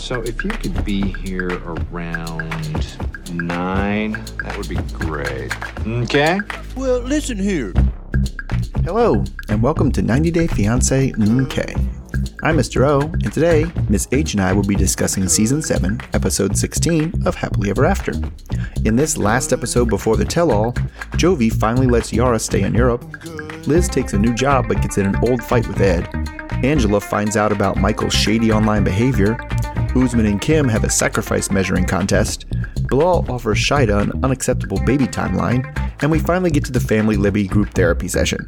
So if you could be here around 9, that would be great. Okay? Well, listen here. Hello, and welcome to 90 Day Fiancé MK. I'm Mr. O, and today, Miss H and I will be discussing Season 7, Episode 16 of Happily Ever After. In this last episode before the tell-all, Jovi finally lets Yara stay in Europe, Liz takes a new job but gets in an old fight with Ed, Angela finds out about Michael's shady online behavior, Usman and Kim have a sacrifice measuring contest, Bilal offers Shida an unacceptable baby timeline, and we finally get to the Family Libby group therapy session.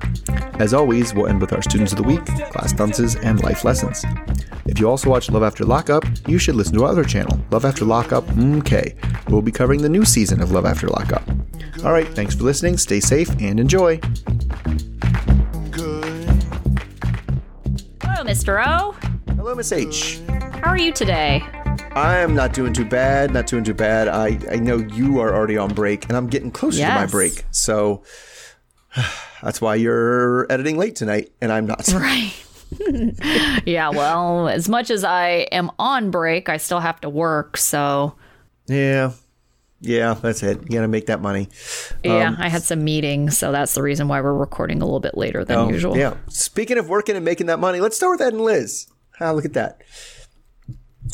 As always, we'll end with our Students of the Week, class dances, and life lessons. If you also watch Love After Lockup, you should listen to our other channel, Love After Lockup MK. We'll be covering the new season of Love After Lockup. Alright, thanks for listening, stay safe, and enjoy! Hello, Mr. O. Hello, Miss H. How are you today? I'm not doing too bad, I know you are already on break, and I'm getting closer to my break. So that's why you're editing late tonight, and I'm not. Right. Yeah, well, as much as I am on break, I still have to work, so. Yeah, that's it. You got to make that money. Yeah, I had some meetings, so that's the reason why we're recording a little bit later than usual. Yeah. Speaking of working and making that money, let's start with Ed and Liz. Ah, look at that.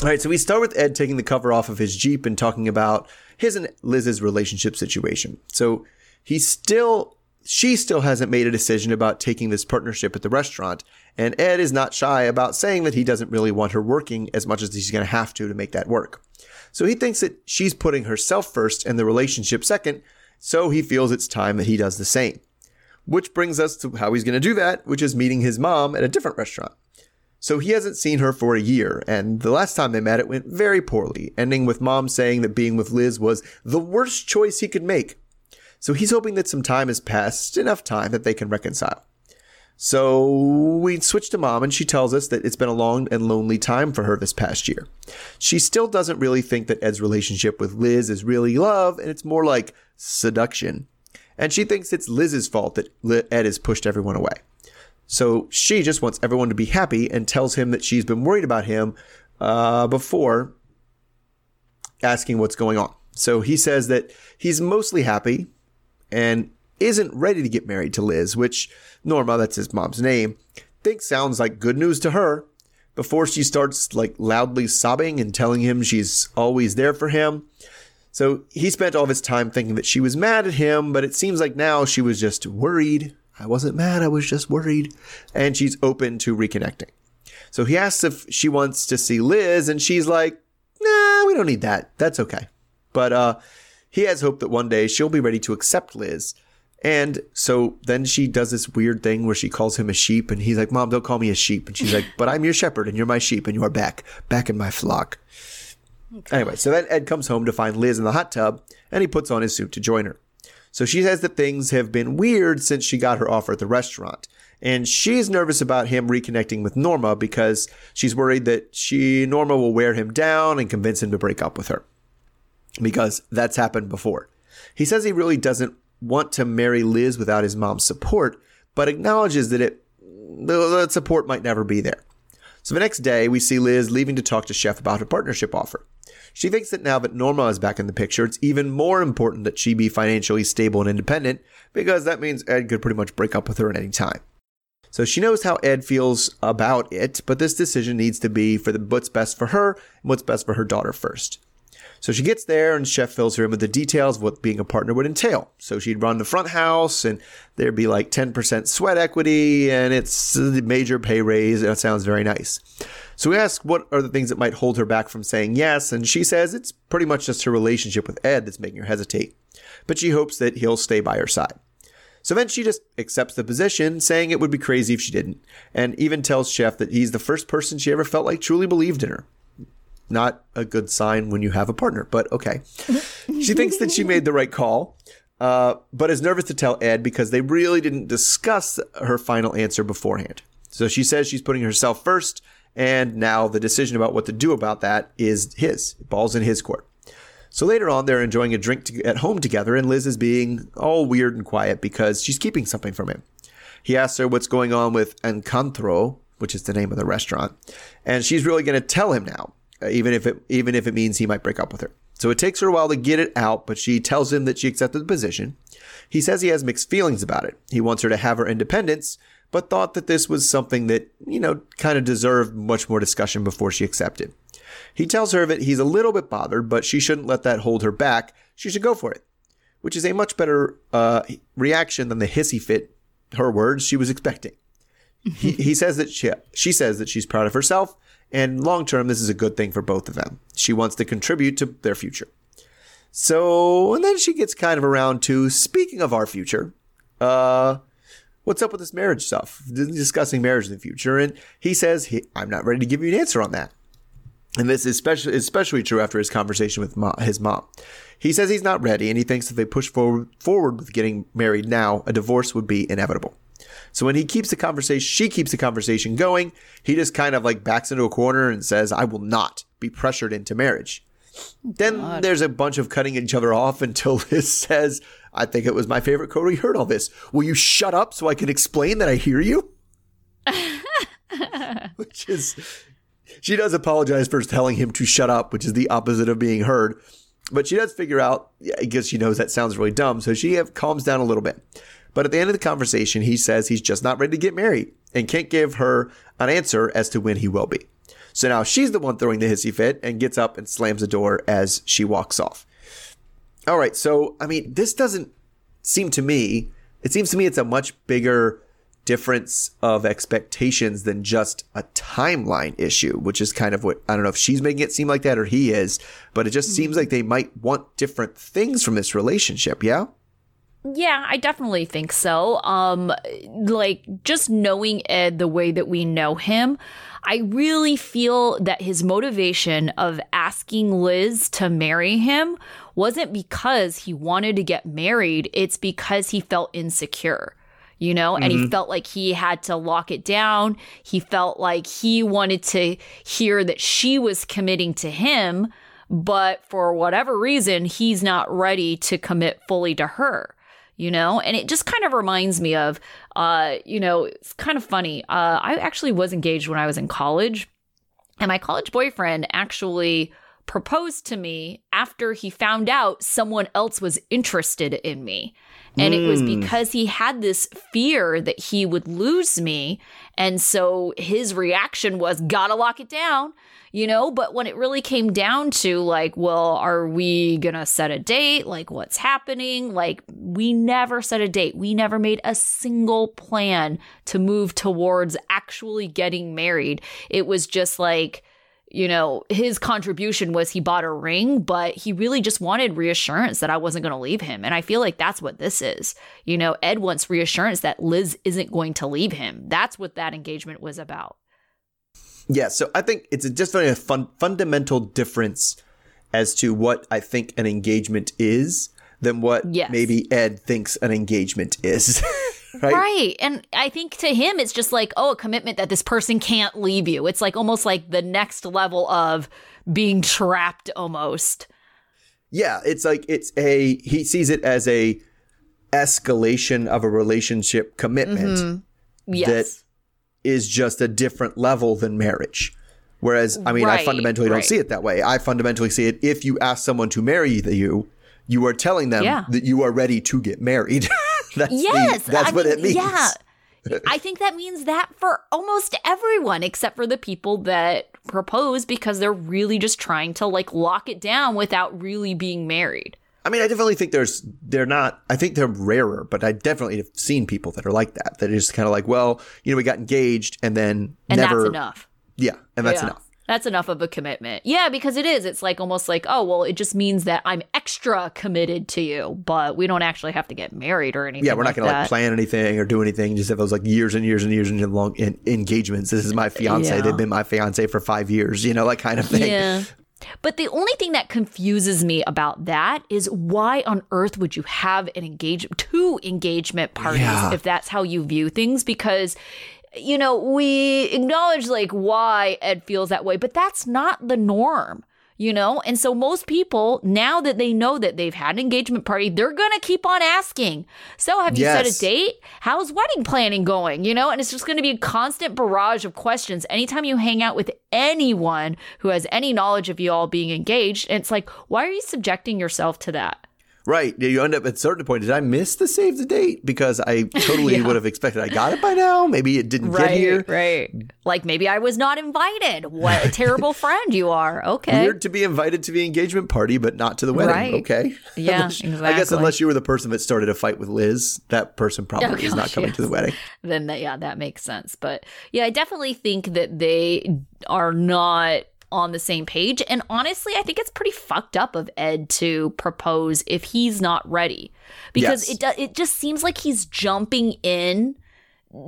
All right, so we start with Ed taking the cover off of his Jeep and talking about his and Liz's relationship situation. So she still hasn't made a decision about taking this partnership at the restaurant. And Ed is not shy about saying that he doesn't really want her working as much as he's going to have to make that work. So he thinks that she's putting herself first and the relationship second. So he feels it's time that he does the same, which brings us to how he's going to do that, which is meeting his mom at a different restaurant. So he hasn't seen her for a year, and the last time they met, it went very poorly, ending with Mom saying that being with Liz was the worst choice he could make. So he's hoping that some time has passed, enough time that they can reconcile. So we switch to Mom, and she tells us that it's been a long and lonely time for her this past year. She still doesn't really think that Ed's relationship with Liz is really love, and it's more like seduction. And she thinks it's Liz's fault that Ed has pushed everyone away. So she just wants everyone to be happy and tells him that she's been worried about him before asking what's going on. So he says that he's mostly happy and isn't ready to get married to Liz, which Norma, that's his mom's name, thinks sounds like good news to her before she starts loudly sobbing and telling him she's always there for him. So he spent all of his time thinking that she was mad at him, but it seems like now she was just worried. I wasn't mad, I was just worried. And she's open to reconnecting. So he asks if she wants to see Liz, and she's like, nah, we don't need that. That's okay. But he has hope that one day she'll be ready to accept Liz. And so then she does this weird thing where she calls him a sheep, and he's like, Mom, don't call me a sheep. And she's like, but I'm your shepherd, and you're my sheep, and you are back in my flock. Okay. Anyway, so then Ed comes home to find Liz in the hot tub, and he puts on his suit to join her. So she says that things have been weird since she got her offer at the restaurant. And she's nervous about him reconnecting with Norma because she's worried that Norma will wear him down and convince him to break up with her. Because that's happened before. He says he really doesn't want to marry Liz without his mom's support, but acknowledges that the support might never be there. So the next day, we see Liz leaving to talk to Chef about her partnership offer. She thinks that now that Norma is back in the picture, it's even more important that she be financially stable and independent because that means Ed could pretty much break up with her at any time. So she knows how Ed feels about it, but this decision needs to be for what's best for her and what's best for her daughter first. So she gets there and Chef fills her in with the details of what being a partner would entail. So she'd run the front house and there'd be 10% sweat equity and it's a major pay raise. That sounds very nice. So we ask what are the things that might hold her back from saying yes, and she says it's pretty much just her relationship with Ed that's making her hesitate, but she hopes that he'll stay by her side. So then she just accepts the position, saying it would be crazy if she didn't, and even tells Chef that he's the first person she ever felt like truly believed in her. Not a good sign when you have a partner, but okay. She thinks that she made the right call, but is nervous to tell Ed because they really didn't discuss her final answer beforehand. So she says she's putting herself first, and now the decision about what to do about that is his. It balls in his court. So later on, they're enjoying a drink at home together, and Liz is being all weird and quiet because she's keeping something from him. He asks her what's going on with Encantro, which is the name of the restaurant, and she's really going to tell him now. even if it means he might break up with her. So it takes her a while to get it out, but she tells him that she accepted the position. He says he has mixed feelings about it. He wants her to have her independence, but thought that this was something that, you know, kind of deserved much more discussion before she accepted. He tells her that he's a little bit bothered, but she shouldn't let that hold her back. She should go for it, which is a much better reaction than the hissy fit, her words, she was expecting. He says that she says that she's proud of herself, and long term, this is a good thing for both of them. She wants to contribute to their future. So, and then she gets kind of around to, speaking of our future, what's up with this marriage stuff? Discussing marriage in the future. And he says, I'm not ready to give you an answer on that. And this is especially true after his conversation with his mom. He says he's not ready, and he thinks if they push forward with getting married now, a divorce would be inevitable. So when she keeps the conversation going, he just kind of like backs into a corner and says, I will not be pressured into marriage. Then there's a bunch of cutting each other off until Liz says, I think it was my favorite quote we heard all this. Will you shut up so I can explain that I hear you? Which is, she does apologize for telling him to shut up, which is the opposite of being heard. But she does figure out, I guess she knows that sounds really dumb. So she calms down a little bit. But at the end of the conversation, he says he's just not ready to get married and can't give her an answer as to when he will be. So now she's the one throwing the hissy fit and gets up and slams the door as she walks off. All right. So, I mean, this doesn't seem to me, it seems to me it's a much bigger difference of expectations than just a timeline issue, which is kind of what, I don't know if she's making it seem like that or he is, but it just seems like they might want different things from this relationship. Yeah. Yeah, I definitely think so. Like, just knowing Ed the way that we know him, I really feel that his motivation of asking Liz to marry him wasn't because he wanted to get married. It's because he felt insecure, you know, and he felt like he had to lock it down. He felt like he wanted to hear that she was committing to him, but for whatever reason, he's not ready to commit fully to her. You know, and it just kind of reminds me of, you know, it's kind of funny. I actually was engaged when I was in college, and my college boyfriend actually proposed to me after he found out someone else was interested in me. And it was because he had this fear that he would lose me. And so his reaction was, gotta lock it down. You know, but when it really came down to like, well, are we going to set a date? Like, what's happening? Like, we never set a date. We never made a single plan to move towards actually getting married. It was just like, you know, his contribution was he bought a ring, but he really just wanted reassurance that I wasn't going to leave him. And I feel like that's what this is. You know, Ed wants reassurance that Liz isn't going to leave him. That's what that engagement was about. Yeah, so I think it's just a fundamental difference as to what I think an engagement is than what maybe Ed thinks an engagement is. Right? And I think to him, it's just like, oh, a commitment that this person can't leave you. It's like almost like the next level of being trapped almost. Yeah, it's like he sees it as a escalation of a relationship commitment that is just a different level than marriage. Whereas, I mean, I fundamentally don't see it that way. I fundamentally see it if you ask someone to marry you, you are telling them that you are ready to get married. That's what it means. Yeah. I think that means that for almost everyone except for the people that propose because they're really just trying to like lock it down without really being married. I mean, I definitely think I think they're rarer, but I definitely have seen people that are like that. That are just kind of like, well, you know, we got engaged and then never. And that's enough. Yeah. And that's enough. That's enough of a commitment. Yeah, because it is. It's like almost like, oh, well, it just means that I'm extra committed to you, but we don't actually have to get married or anything. Yeah, we're not going to like plan anything or do anything. Just have those like years and years and years and long engagements. This is my fiance. Yeah. They've been my fiance for 5 years, you know, that kind of thing. Yeah. But the only thing that confuses me about that is why on earth would you have two engagement parties if that's how you view things? Because, you know, we acknowledge like why Ed feels that way, but that's not the norm. you know? And so most people, now that they know that they've had an engagement party, they're going to keep on asking. So have you set a date? How's wedding planning going? You know, and it's just going to be a constant barrage of questions. Anytime you hang out with anyone who has any knowledge of you all being engaged, and it's like, why are you subjecting yourself to that? Right. You end up at a certain point. Did I miss the save the date? Because I totally would have expected I got it by now. Maybe it didn't get here. Right. Like maybe I was not invited. What a terrible friend you are. Okay. Weird to be invited to the engagement party, but not to the wedding. Right. Okay. Yeah, exactly. I guess unless you were the person that started a fight with Liz, that person probably is not coming to the wedding. Then that makes sense. But yeah, I definitely think that they are not on the same page. And honestly, I think it's pretty fucked up of Ed to propose if he's not ready, because it just seems like he's jumping in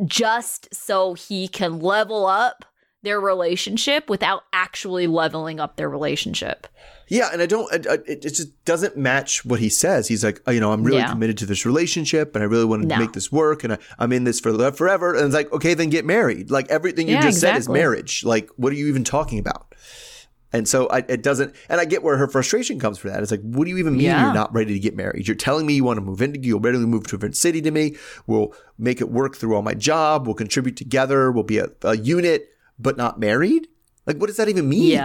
just so he can level up their relationship without actually leveling up their relationship. Yeah. And it just doesn't match what he says. He's like, oh, you know, I'm really committed to this relationship and I really want to make this work. And I'm in this for forever. And it's like, okay, then get married. Like everything you just said is marriage. Like, what are you even talking about? And so it doesn't – and I get where her frustration comes from that. It's like, what do you even mean you're not ready to get married? You're telling me you want to move into – you'll readily move to a different city to me. We'll make it work through all my job. We'll contribute together. We'll be a unit, but not married? Like, what does that even mean?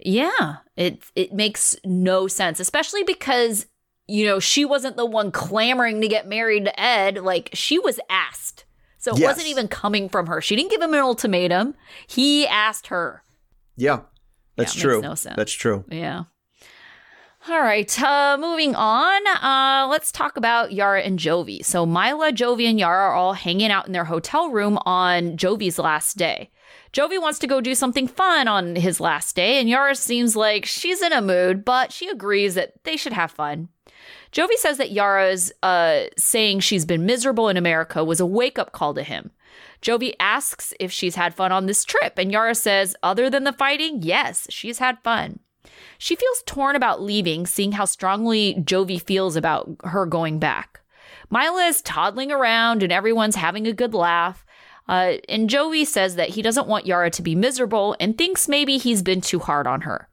Yeah. It makes no sense, especially because, you know, she wasn't the one clamoring to get married to Ed. Like, she was asked. So it wasn't even coming from her. She didn't give him an ultimatum. He asked her. Yeah. That's true. Makes no sense. That's true. Yeah. All right. Moving on. Let's talk about Yara and Jovi. So Mila, Jovi, and Yara are all hanging out in their hotel room on Jovi's last day. Jovi wants to go do something fun on his last day, and Yara seems like she's in a mood, but she agrees that they should have fun. Jovi says that Yara's saying she's been miserable in America was a wake-up call to him. Jovi asks if she's had fun on this trip, and Yara says, other than the fighting, yes, she's had fun. She feels torn about leaving, seeing how strongly Jovi feels about her going back. Mila is toddling around, and everyone's having a good laugh. And Jovi says that he doesn't want Yara to be miserable and thinks maybe he's been too hard on her.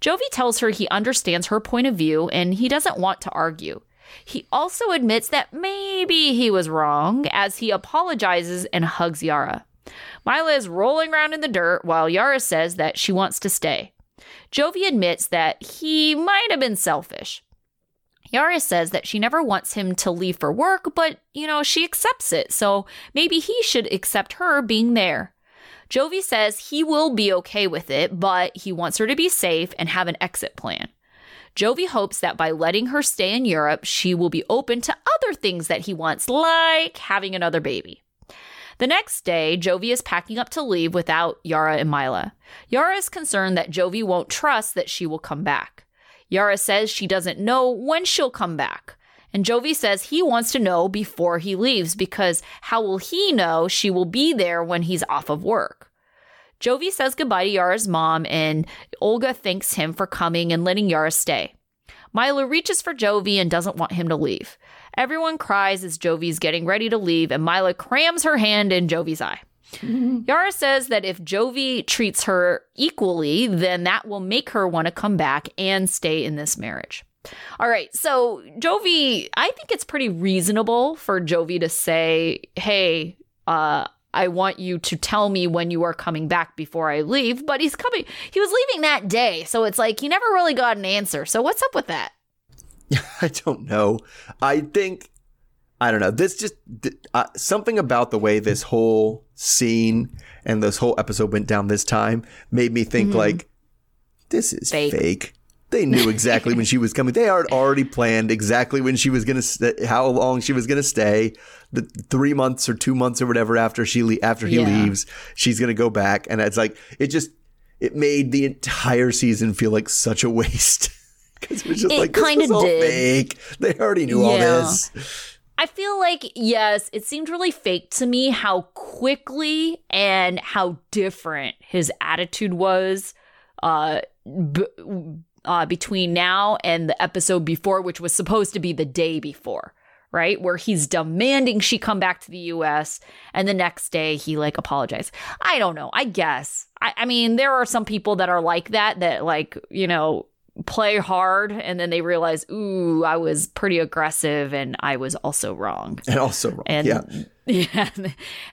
Jovi tells her he understands her point of view and he doesn't want to argue. He also admits that maybe he was wrong as he apologizes and hugs Yara. Mila is rolling around in the dirt while Yara says that she wants to stay. Jovi admits that he might have been selfish. Yara says that she never wants him to leave for work, but, you know, she accepts it, so maybe he should accept her being there. Jovi says he will be okay with it, but he wants her to be safe and have an exit plan. Jovi hopes that by letting her stay in Europe, she will be open to other things that he wants, like having another baby. The next day, Jovi is packing up to leave without Yara and Mila. Yara is concerned that Jovi won't trust that she will come back. Yara says she doesn't know when she'll come back. And Jovi says he wants to know before he leaves because how will he know she will be there when he's off of work? Jovi says goodbye to Yara's mom, and Olga thanks him for coming and letting Yara stay. Mila reaches for Jovi and doesn't want him to leave. Everyone cries as Jovi's getting ready to leave, and Mila crams her hand in Jovi's eye. Yara says that if Jovi treats her equally, then that will make her want to come back and stay in this marriage. All right, so Jovi, I think it's pretty reasonable for Jovi to say, hey, I want you to tell me when you are coming back before I leave. But he's coming. He was leaving that day. So it's like he never really got an answer. So what's up with that? I don't know. I think, I don't know. This just, something about the way this whole scene and this whole episode went down this time made me think like, this is fake. They knew exactly when she was coming. They had already planned exactly when she was going to how long she was going to stay. The 3 months or 2 months or whatever after he leaves, she's going to go back. And it's like, it made the entire season feel like such a waste. It was just it like, kind of fake. They already knew all this. I feel like, yes, it seemed really fake to me how quickly and how different his attitude was between now and the episode before, which was supposed to be the day before, right? Where he's demanding she come back to the U.S. and the next day he like apologized. I don't know. I guess. I mean, there are some people that are like that like, you know, play hard and then they realize, ooh, I was pretty aggressive and I was also wrong. And yeah.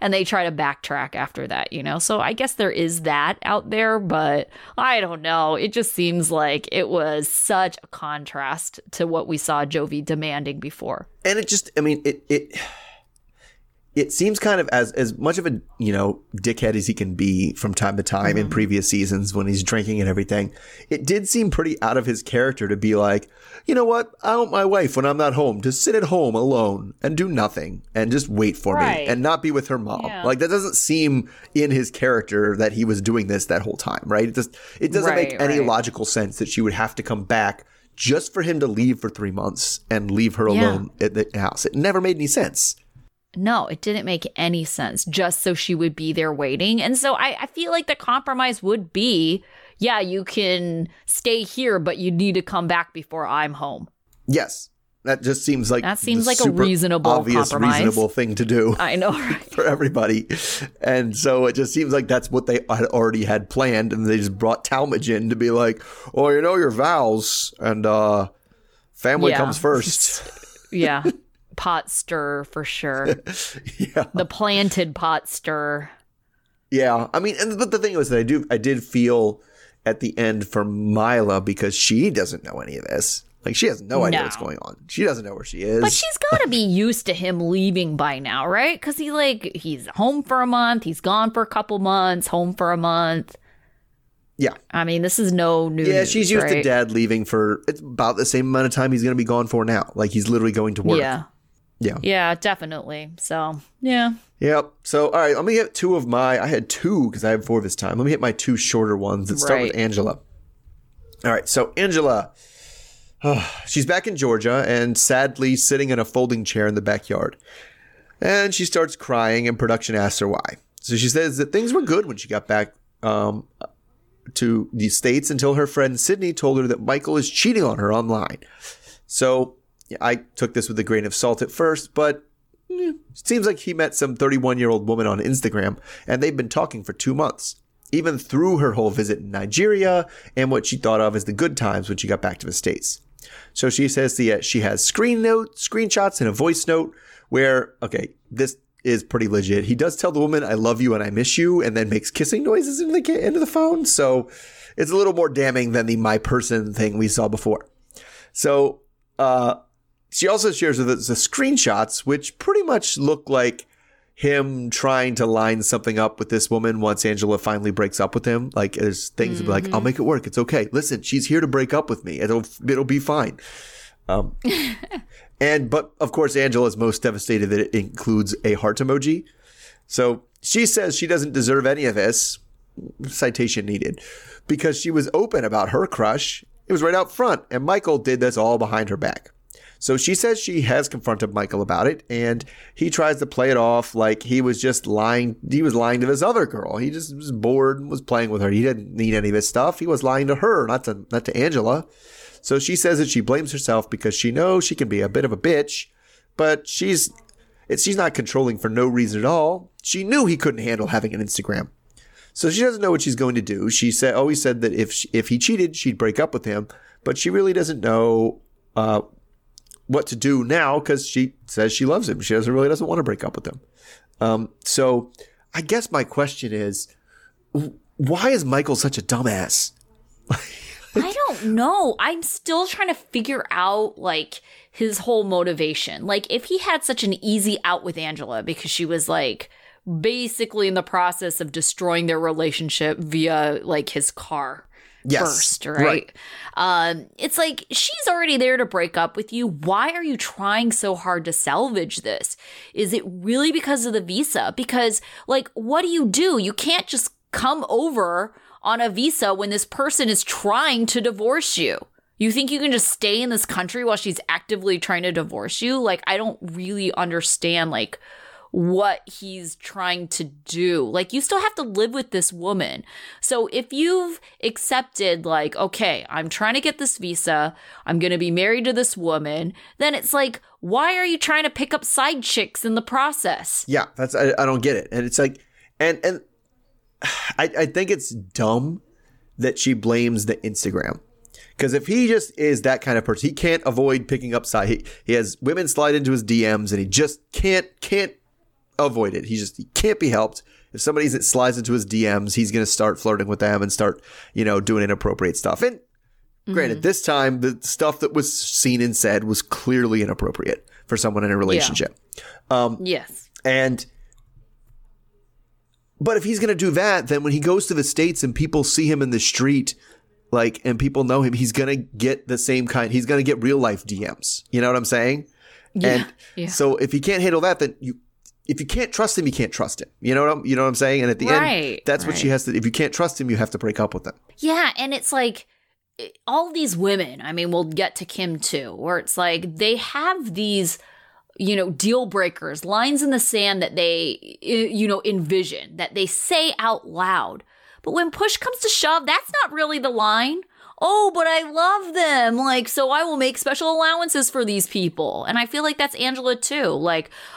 And they try to backtrack after that, you know. So I guess there is that out there, but I don't know. It just seems like it was such a contrast to what we saw Jovi demanding before. And it just, I mean, it seems kind of as much of a, you know, dickhead as he can be from time to time in previous seasons when he's drinking and everything, it did seem pretty out of his character to be like, you know what, I want my wife when I'm not home to sit at home alone and do nothing and just wait for me and not be with her mom. Yeah. Like, that doesn't seem in his character that he was doing this that whole time, right? It doesn't make any logical sense that she would have to come back just for him to leave for 3 months and leave her alone at the house. It never made any sense. No, it didn't make any sense, just so she would be there waiting. And so I feel like the compromise would be, yeah, you can stay here, but you need to come back before I'm home. Yes. That just seems like a reasonable, obvious, compromise. Reasonable thing to do. I know, right? For everybody. And so it just seems like that's what they already had planned. And they just brought Talmadge in to be like, oh, you know, your vows and family comes first. Yeah. Pot stir for sure. Yeah. The planted pot stir. Yeah. I mean, but the thing was that I did feel at the end for Mila, because she doesn't know any of this. Like, she has no idea what's going on. She doesn't know where she is. But she's got to be used to him leaving by now, right? Because he's home for a month. He's gone for a couple months, home for a month. Yeah. I mean, this is no new news, she's used to dad leaving for it's about the same amount of time he's going to be gone for now. Like, he's literally going to work. Yeah. Yeah. Yeah, definitely. So, yeah. Yep. So, all right, let me hit two of my – I had two because I had four this time. Let me hit my two shorter ones that start with Angela. All right, so Angela, she's back in Georgia and sadly sitting in a folding chair in the backyard. And she starts crying and production asks her why. So she says that things were good when she got back to the States until her friend Sydney told her that Michael is cheating on her online. So – I took this with a grain of salt at first, but it seems like he met some 31-year-old woman on Instagram, and they've been talking for 2 months, even through her whole visit in Nigeria and what she thought of as the good times when she got back to the States. So she says she has screenshots and a voice note where, okay, this is pretty legit. He does tell the woman, I love you and I miss you, and then makes kissing noises into the phone. So it's a little more damning than the my person thing we saw before. So, she also shares with us the screenshots, which pretty much look like him trying to line something up with this woman once Angela finally breaks up with him. Like, there's things to be like, I'll make it work. It's okay. Listen, she's here to break up with me. It'll be fine. But of course, Angela's most devastated that it includes a heart emoji. So she says she doesn't deserve any of this. Citation needed. Because she was open about her crush. It was right out front. And Michael did this all behind her back. So she says she has confronted Michael about it, and he tries to play it off like he was just lying. He was lying to this other girl. He just was bored and was playing with her. He didn't need any of his stuff. He was lying to her, not to Angela. So she says that she blames herself because she knows she can be a bit of a bitch, but she's not controlling for no reason at all. She knew he couldn't handle having an Instagram. So she doesn't know what she's going to do. She always said that if he cheated, she'd break up with him, but she really doesn't know what to do now because she says she loves him. She really doesn't want to break up with him. So I guess my question is, why is Michael such a dumbass? I don't know. I'm still trying to figure out like his whole motivation. Like, if he had such an easy out with Angela because she was like basically in the process of destroying their relationship via like his car. Yes. First, right? It's like, she's already there to break up with you. Why are you trying so hard to salvage this? Is it really because of the visa? Because, like, what do? You can't just come over on a visa when this person is trying to divorce you. You think you can just stay in this country while she's actively trying to divorce you? Like, I don't really understand, like, what he's trying to do. Like, you still have to live with this woman. So if you've accepted, like, okay, I'm trying to get this visa, I'm going to be married to this woman, then it's like, why are you trying to pick up side chicks in the process? Yeah, that's I don't get it. And it's like, and I think it's dumb that she blames the Instagram. Because if he just is that kind of person, he can't avoid picking up side. He has women slide into his DMs and he just can't avoid it. He can't be helped. If somebody slides into his DMs, he's going to start flirting with them and start, doing inappropriate stuff. And granted, this time the stuff that was seen and said was clearly inappropriate for someone in a relationship. Yeah. Yes. But if he's going to do that, then when he goes to the States and people see him in the street, and people know him, he's going to get the same kind. He's going to get real life DMs. You know what I'm saying? Yeah. So if he can't handle that, then if you can't trust him, you can't trust him. You know what I'm saying? And at the end, that's what she has to – if you can't trust him, you have to break up with him. Yeah, and it's like all these women – I mean, we'll get to Kim too, where it's like they have these – deal breakers, lines in the sand that they, envision, that they say out loud. But when push comes to shove, that's not really the line. Oh, but I love them. So I will make special allowances for these people. And I feel like that's Angela too.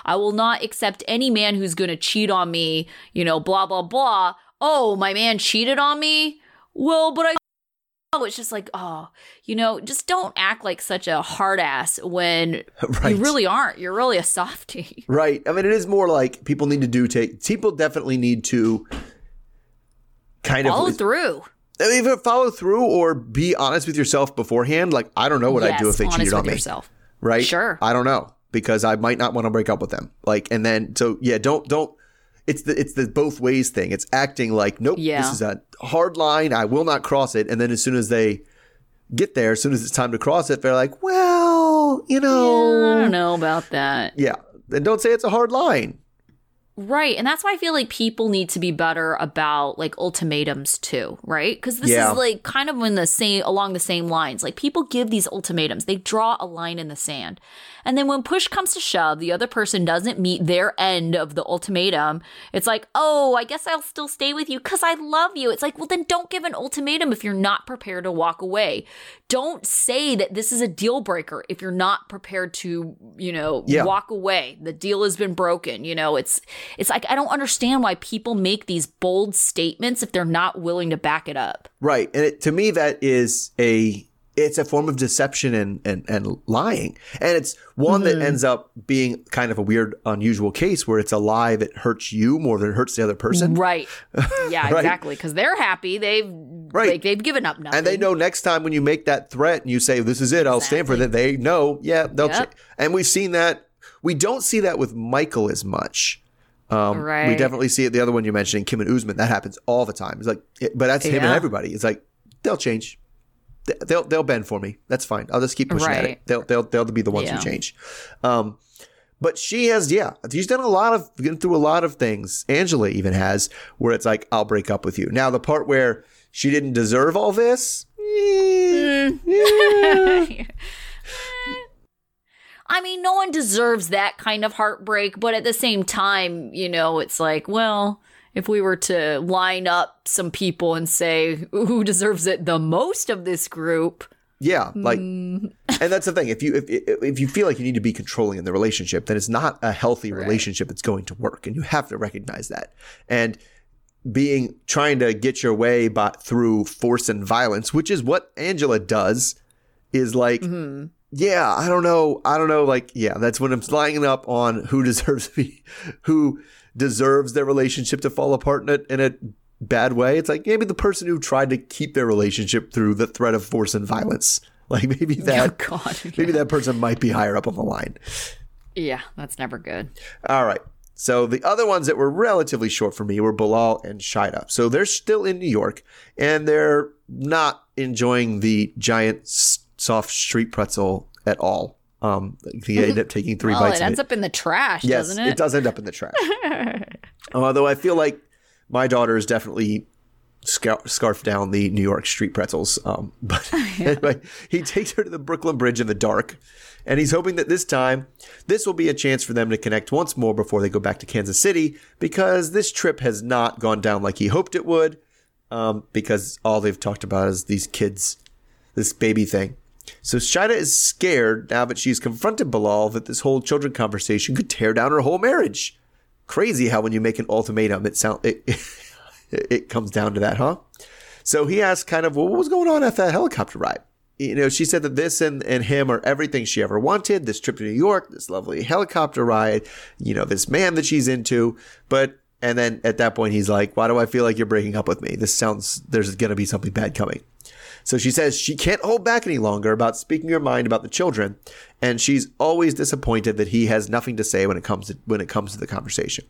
I will not accept any man who's going to cheat on me, blah, blah, blah. Oh, my man cheated on me? Well, but it's just just don't act like such a hard ass when you really aren't. You're really a softie. Right. I mean, it is more like people need to people definitely need to kind of follow through. I mean, either follow through or be honest with yourself beforehand. I don't know what I'd do if they cheated on me. Yourself. Right. Sure. I don't know, because I might not want to break up with them. Don't. It's the both ways thing. It's acting like, nope, This is a hard line. I will not cross it. And then as soon as they get there, as soon as it's time to cross it, they're like, well, I don't know about that. Yeah. And don't say it's a hard line. Right. And that's why I feel like people need to be better about ultimatums too, right? Because this is kind of along the same lines. People give these ultimatums. They draw a line in the sand. And then when push comes to shove, the other person doesn't meet their end of the ultimatum. It's like, oh, I guess I'll still stay with you because I love you. It's like, well, then don't give an ultimatum if you're not prepared to walk away. Don't say that this is a deal breaker if you're not prepared to, walk away. The deal has been broken. It's like, I don't understand why people make these bold statements if they're not willing to back it up. Right. And to me, that is it's a form of deception and lying. And it's one that ends up being kind of a weird, unusual case where it's a lie that hurts you more than it hurts the other person. Right. Yeah, right? Exactly. Because they're happy. They've given up nothing. And they know next time when you make that threat and you say, this is it, I'll stand for that. They know. Yeah. They'll. And we've seen that. We don't see that with Michael as much. We definitely see it. The other one you're mentioning, Kim and Usman, that happens all the time. It's but that's him and everybody. It's they'll change. They'll bend for me. That's fine. I'll just keep pushing at it. They'll be the ones who change. But she has, she's done been through a lot of things. Angela even has, where it's I'll break up with you. Now the part where she didn't deserve all this. Yeah. I mean, no one deserves that kind of heartbreak, but at the same time, it's well, if we were to line up some people and say who deserves it the most of this group. Yeah, and that's the thing. If you feel like you need to be controlling in the relationship, then it's not a healthy relationship that's going to work, and you have to recognize that. And trying to get your way through force and violence, which is what Angela does, is yeah, I don't know. That's when I'm lining up on who deserves their relationship to fall apart in a bad way. It's maybe the person who tried to keep their relationship through the threat of force and violence. Maybe that, oh God, yeah. Maybe that person might be higher up on the line. Yeah, that's never good. All right. So the other ones that were relatively short for me were Bilal and Shida. So they're still in New York, and they're not enjoying the giant soft street pretzel at all. They end up taking three bites. It ends up in the trash, doesn't it? Yes, it does end up in the trash. Although I feel like my daughter has definitely scarfed down the New York street pretzels. Anyway, he takes her to the Brooklyn Bridge in the dark, and he's hoping that this time this will be a chance for them to connect once more before they go back to Kansas City, because this trip has not gone down like he hoped it would, because all they've talked about is these kids, this baby thing. So Shida is scared now that she's confronted Bilal that this whole children conversation could tear down her whole marriage. Crazy how when you make an ultimatum, it it comes down to that, huh? So he asked kind of, well, what was going on at that helicopter ride? You know, she said that this and him are everything she ever wanted, this trip to New York, this lovely helicopter ride, you know, this man that she's into. But and then at that point, he's like, why do I feel like you're breaking up with me? This sounds there's going to be something bad coming. So she says she can't hold back any longer about speaking her mind about the children. And she's always disappointed that he has nothing to say when it comes to the conversation.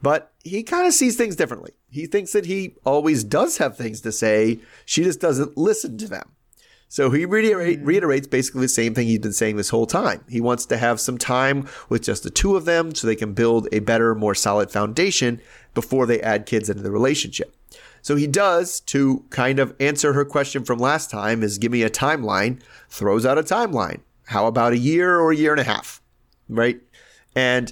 But he kind of sees things differently. He thinks that he always does have things to say. She just doesn't listen to them. So he reiterates basically the same thing he's been saying this whole time. He wants to have some time with just the two of them so they can build a better, more solid foundation before they add kids into the relationship. So he does, to kind of answer her question from last time, is give me a timeline, throws out a timeline. How about a year or a year and a half, right? And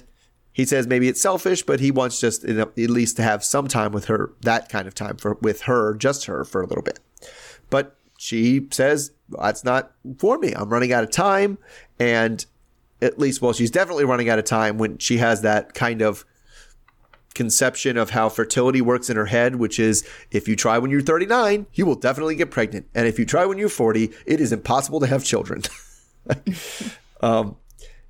he says maybe it's selfish, but he wants just at least to have some time with her, that kind of time with her, just her for a little bit. But she says, that's not for me. I'm running out of time. And at least, well, she's definitely running out of time when she has that kind of conception of how fertility works in her head, which is if you try when you're 39, you will definitely get pregnant. And if you try when you're 40, it is impossible to have children.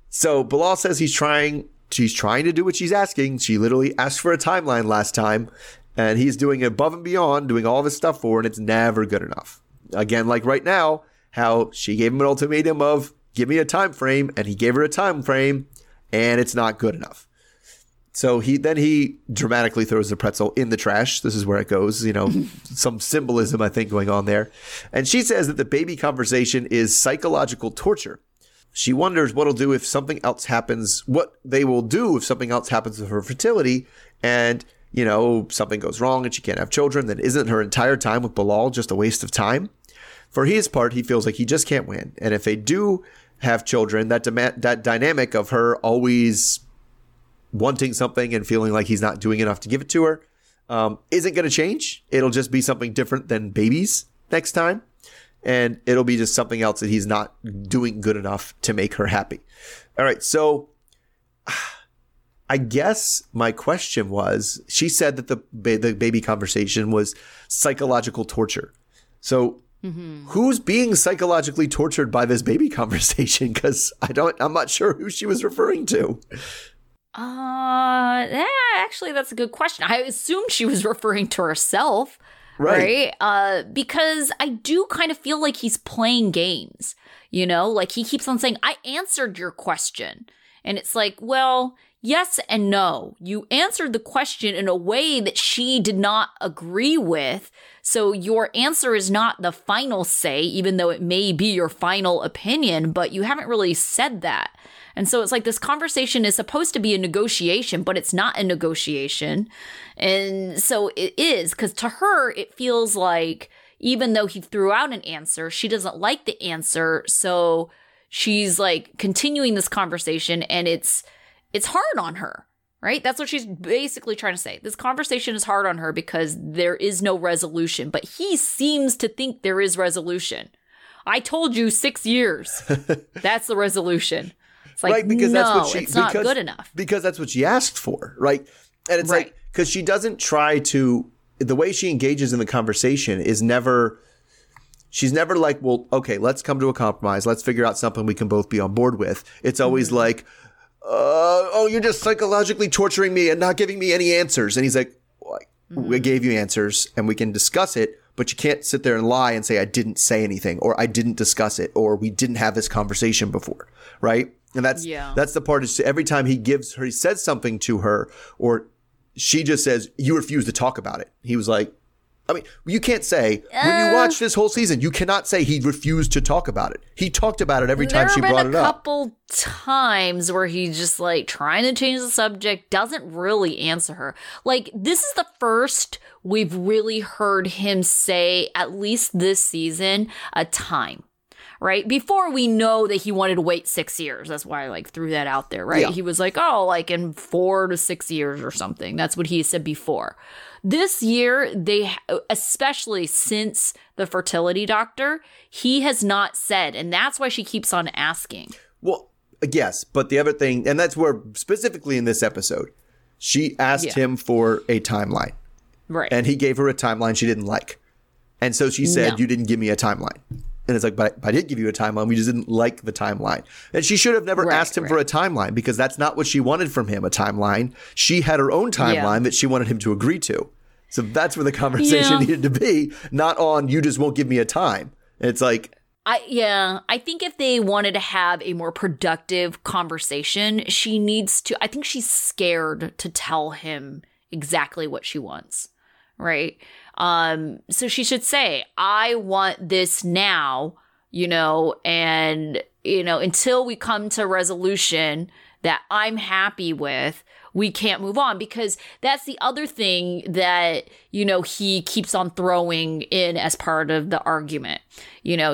So Bilal says she's trying to do what she's asking. She literally asked for a timeline last time, and he's doing above and beyond, doing all this stuff for her, and it's never good enough. Again, like right now, how she gave him an ultimatum of give me a time frame, and he gave her a time frame, and it's not good enough. So he dramatically throws the pretzel in the trash. This is where it goes, you know, some symbolism, I think, going on there. And she says that the baby conversation is psychological torture. She wonders what they will do if something else happens with her fertility, and, you know, something goes wrong and she can't have children. Then isn't her entire time with Bilal just a waste of time? For his part, he feels like he just can't win. And if they do have children, that dynamic of her always wanting something and feeling like he's not doing enough to give it to her isn't going to change. It'll just be something different than babies next time. And it'll be just something else that he's not doing good enough to make her happy. All right. So I guess my question was, she said that the baby conversation was psychological torture. So who's being psychologically tortured by this baby conversation? Because I'm not sure who she was referring to. Actually, that's a good question. I assumed she was referring to herself. Right. Because I do kind of feel like he's playing games, you know, like he keeps on saying, I answered your question. And it's like, well, yes and no. You answered the question in a way that she did not agree with. So your answer is not the final say, even though it may be your final opinion, but you haven't really said that. And so it's like this conversation is supposed to be a negotiation, but it's not a negotiation. And so it is, because to her, it feels like even though he threw out an answer, she doesn't like the answer. So she's like continuing this conversation, and it's hard on her, right? That's what she's basically trying to say. This conversation is hard on her because there is no resolution, but he seems to think there is resolution. I told you 6 years. That's the resolution. It's like, right, because no, it's not good enough. Because that's what she asked for, right? And it's right. Like, because she doesn't try to, the way she engages in the conversation is never, she's never like, well, okay, let's come to a compromise. Let's figure out something we can both be on board with. It's always like, you're just psychologically torturing me and not giving me any answers. And he's like, well, we gave you answers and we can discuss it. But you can't sit there and lie and say, I didn't say anything, or I didn't discuss it, or we didn't have this conversation before, right? And that's the part is every time he says something to her, or she just says, you refuse to talk about it. He was like, I mean, you can't say when you watch this whole season, you cannot say he refused to talk about it. He talked about it every time she brought it up. There have been a couple times where he's just like trying to change the subject, doesn't really answer her. Like, this is the first we've really heard him say, at least this season, a time. Right? Before, we know that he wanted to wait 6 years. That's why I threw that out there, right? Yeah. He was like, in 4 to 6 years or something. That's what he said before. This year, they, especially since the fertility doctor, he has not said. And that's why she keeps on asking. Well, yes. But the other thing, and that's where specifically in this episode, she asked him for a timeline. Right. And he gave her a timeline she didn't like. And so she said, you didn't give me a timeline. And it's like, but I did give you a timeline. We just didn't like the timeline. And she should have never asked him for a timeline, because that's not what she wanted from him, a timeline. She had her own timeline that she wanted him to agree to. So that's where the conversation needed to be, not on you just won't give me a time. It's like. I think if they wanted to have a more productive conversation, she needs to. I think she's scared to tell him exactly what she wants. Right. So she should say, I want this now, and, until we come to a resolution that I'm happy with, we can't move on. Because that's the other thing that, he keeps on throwing in as part of the argument.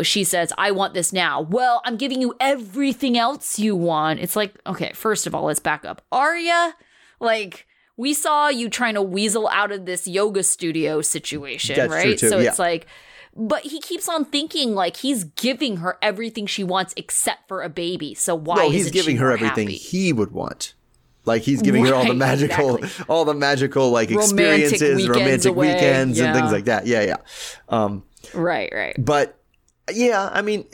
She says, I want this now. Well, I'm giving you everything else you want. It's like, okay, first of all, let's back up. Are ya? Like, we saw you trying to weasel out of this yoga studio situation, that's right? So it's like, but he keeps on thinking like he's giving her everything she wants except for a baby. So why isn't she happy? He's giving her everything he would want. Like he's giving her all the magical, like experiences, romantic weekends and things like that. Yeah. Right. But yeah, I mean,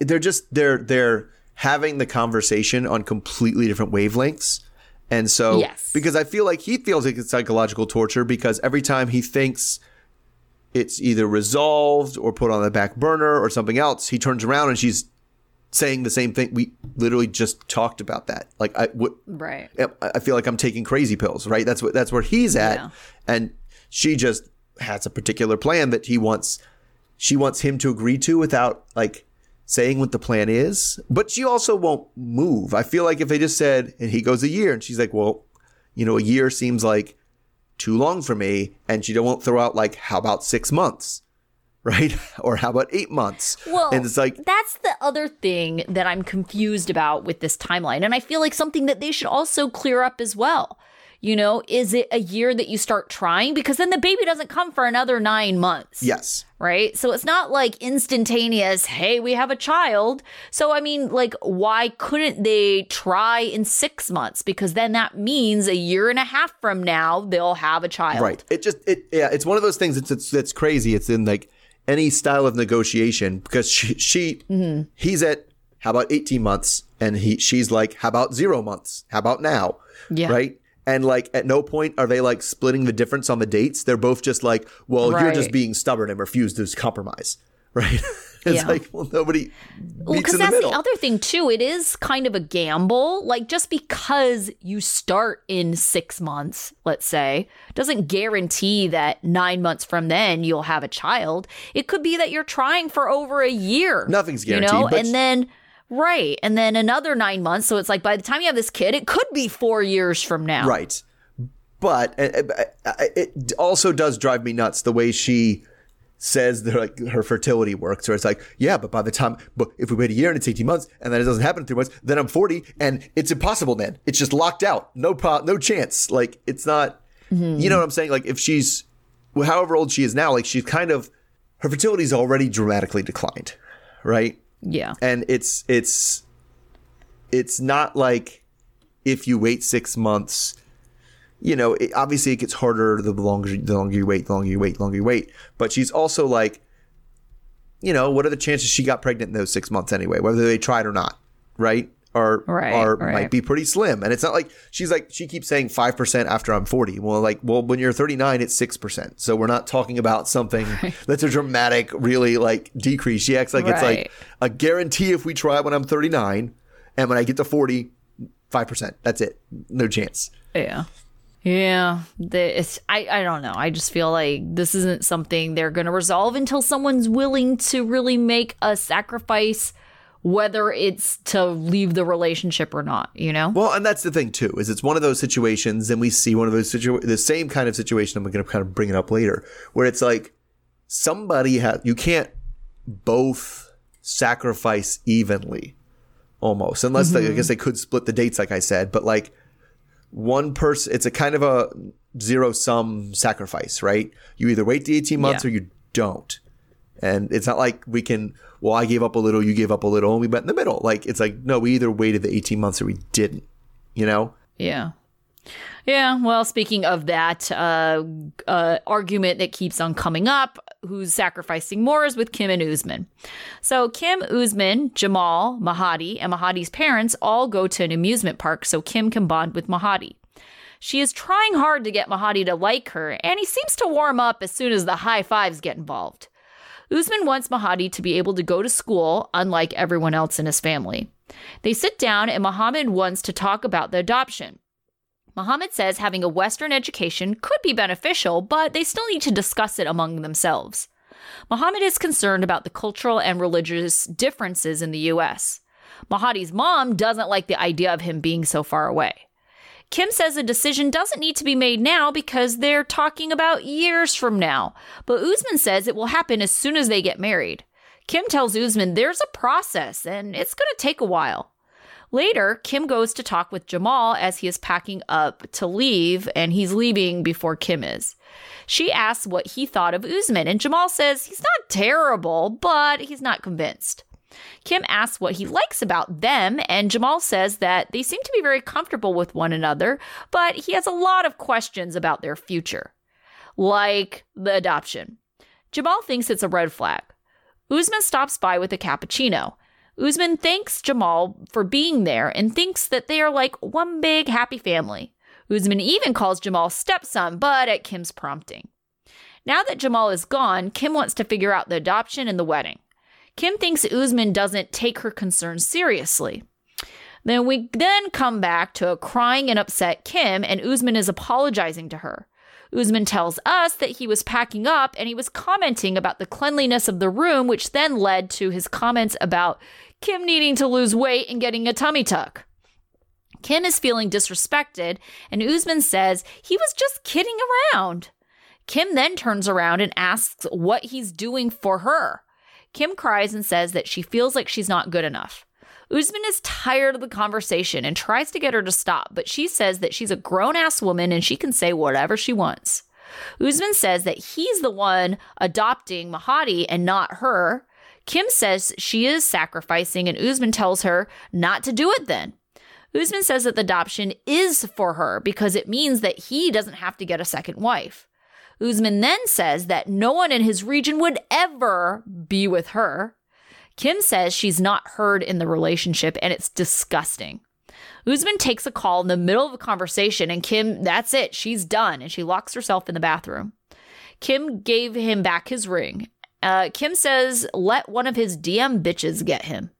they're having the conversation on completely different wavelengths. And so, because I feel like he feels like it's psychological torture, because every time he thinks it's either resolved or put on the back burner or something else, he turns around and she's saying the same thing. We literally just talked about that. Like I feel like I'm taking crazy pills, right? That's where he's at. Yeah. And she just has a particular plan that she wants him to agree to without like saying what the plan is, but she also won't move. I feel like if they just said, and he goes a year, and she's like, well, a year seems like too long for me, and she won't throw out like, how about 6 months, right? Or how about 8 months? Well, and it's like, that's the other thing that I'm confused about with this timeline, and I feel like something that they should also clear up as well. Is it a year that you start trying? Because then the baby doesn't come for another 9 months. Yes. Right? So it's not like instantaneous, hey, we have a child. So, I mean, like, why couldn't they try in 6 months? Because then that means a year and a half from now, they'll have a child. Right. It's one of those things that's crazy. It's in like any style of negotiation, because he's at, how about 18 months? And she's like, how about 0 months? How about now? Yeah. Right? And like at no point are they like splitting the difference on the dates. They're both just like, well, you're just being stubborn and refuse to compromise. Right. It's like, well, nobody meets in the middle. Because that's the other thing, too. It is kind of a gamble. Like just because you start in 6 months, let's say, doesn't guarantee that 9 months from then you'll have a child. It could be that you're trying for over a year. Nothing's guaranteed. And then. Right. And then another 9 months. So it's like by the time you have this kid, it could be 4 years from now. Right. But it also does drive me nuts the way she says that, like, her fertility works. Or it's like, yeah, but by the time – but if we wait a year and it's 18 months and then it doesn't happen in 3 months, then I'm 40 and it's impossible then. It's just locked out. No chance. Like it's not – you know what I'm saying? Like if she's – however old she is now, like she's kind of – her fertility's already dramatically declined. Right. Yeah. And it's not like if you wait 6 months, obviously it gets harder the longer you wait. But she's also like, what are the chances she got pregnant in those 6 months anyway, whether they tried or not, right? Or might be pretty slim. And it's not like she's like, she keeps saying 5% after I'm 40. Well, like, when you're 39, it's 6%. So we're not talking about something that's a dramatic, really like decrease. She acts like it's like a guarantee if we try when I'm 39, and when I get to 40, 5%. That's it. No chance. Yeah. Yeah. I don't know. I just feel like this isn't something they're going to resolve until someone's willing to really make a sacrifice, whether it's to leave the relationship or not, Well, and that's the thing, too, is it's one of those situations, and we see one of those the same kind of situation. I'm going to kind of bring it up later, where it's like somebody you can't both sacrifice evenly almost, unless I guess they could split the dates, like I said. But like one person, it's a kind of a zero sum sacrifice, right? You either wait the 18 months or you don't. And it's not like we can, well, I gave up a little, you gave up a little, and we met in the middle. Like, it's like, no, we either waited the 18 months or we didn't, Yeah. Yeah, well, speaking of that argument that keeps on coming up, who's sacrificing more is with Kim and Usman. So Kim, Usman, Jamal, Mahadi, and Mahadi's parents all go to an amusement park so Kim can bond with Mahadi. She is trying hard to get Mahadi to like her, and he seems to warm up as soon as the high fives get involved. Usman wants Mahadi to be able to go to school, unlike everyone else in his family. They sit down, and Muhammad wants to talk about the adoption. Muhammad says having a Western education could be beneficial, but they still need to discuss it among themselves. Muhammad is concerned about the cultural and religious differences in the U.S. Mahadi's mom doesn't like the idea of him being so far away. Kim says a decision doesn't need to be made now because they're talking about years from now, but Usman says it will happen as soon as they get married. Kim tells Usman there's a process and it's going to take a while. Later, Kim goes to talk with Jamal as he is packing up to leave, and he's leaving before Kim is. She asks what he thought of Usman, and Jamal says he's not terrible, but he's not convinced. Kim asks what he likes about them, and Jamal says that they seem to be very comfortable with one another, but he has a lot of questions about their future, like the adoption. Jamal thinks it's a red flag. Usman stops by with a cappuccino. Usman thanks Jamal for being there and thinks that they are like one big happy family. Usman even calls Jamal stepson, but at Kim's prompting. Now that Jamal is gone, Kim wants to figure out the adoption and the wedding. Kim thinks Usman doesn't take her concerns seriously. Then we come back to a crying and upset Kim, and Usman is apologizing to her. Usman tells us that he was packing up and he was commenting about the cleanliness of the room, which then led to his comments about Kim needing to lose weight and getting a tummy tuck. Kim is feeling disrespected, and Usman says he was just kidding around. Kim then turns around and asks what he's doing for her. Kim cries and says that she feels like she's not good enough. Usman is tired of the conversation and tries to get her to stop, but she says that she's a grown-ass woman and she can say whatever she wants. Usman says that he's the one adopting Mahadi and not her. Kim says she is sacrificing, and Usman tells her not to do it then. Usman says that the adoption is for her because it means that he doesn't have to get a second wife. Usman then says that no one in his region would ever be with her. Kim says she's not heard in the relationship, and it's disgusting. Usman takes a call in the middle of a conversation, and Kim, that's it, she's done, and she locks herself in the bathroom. Kim gave him back his ring. Kim says, let one of his DM bitches get him.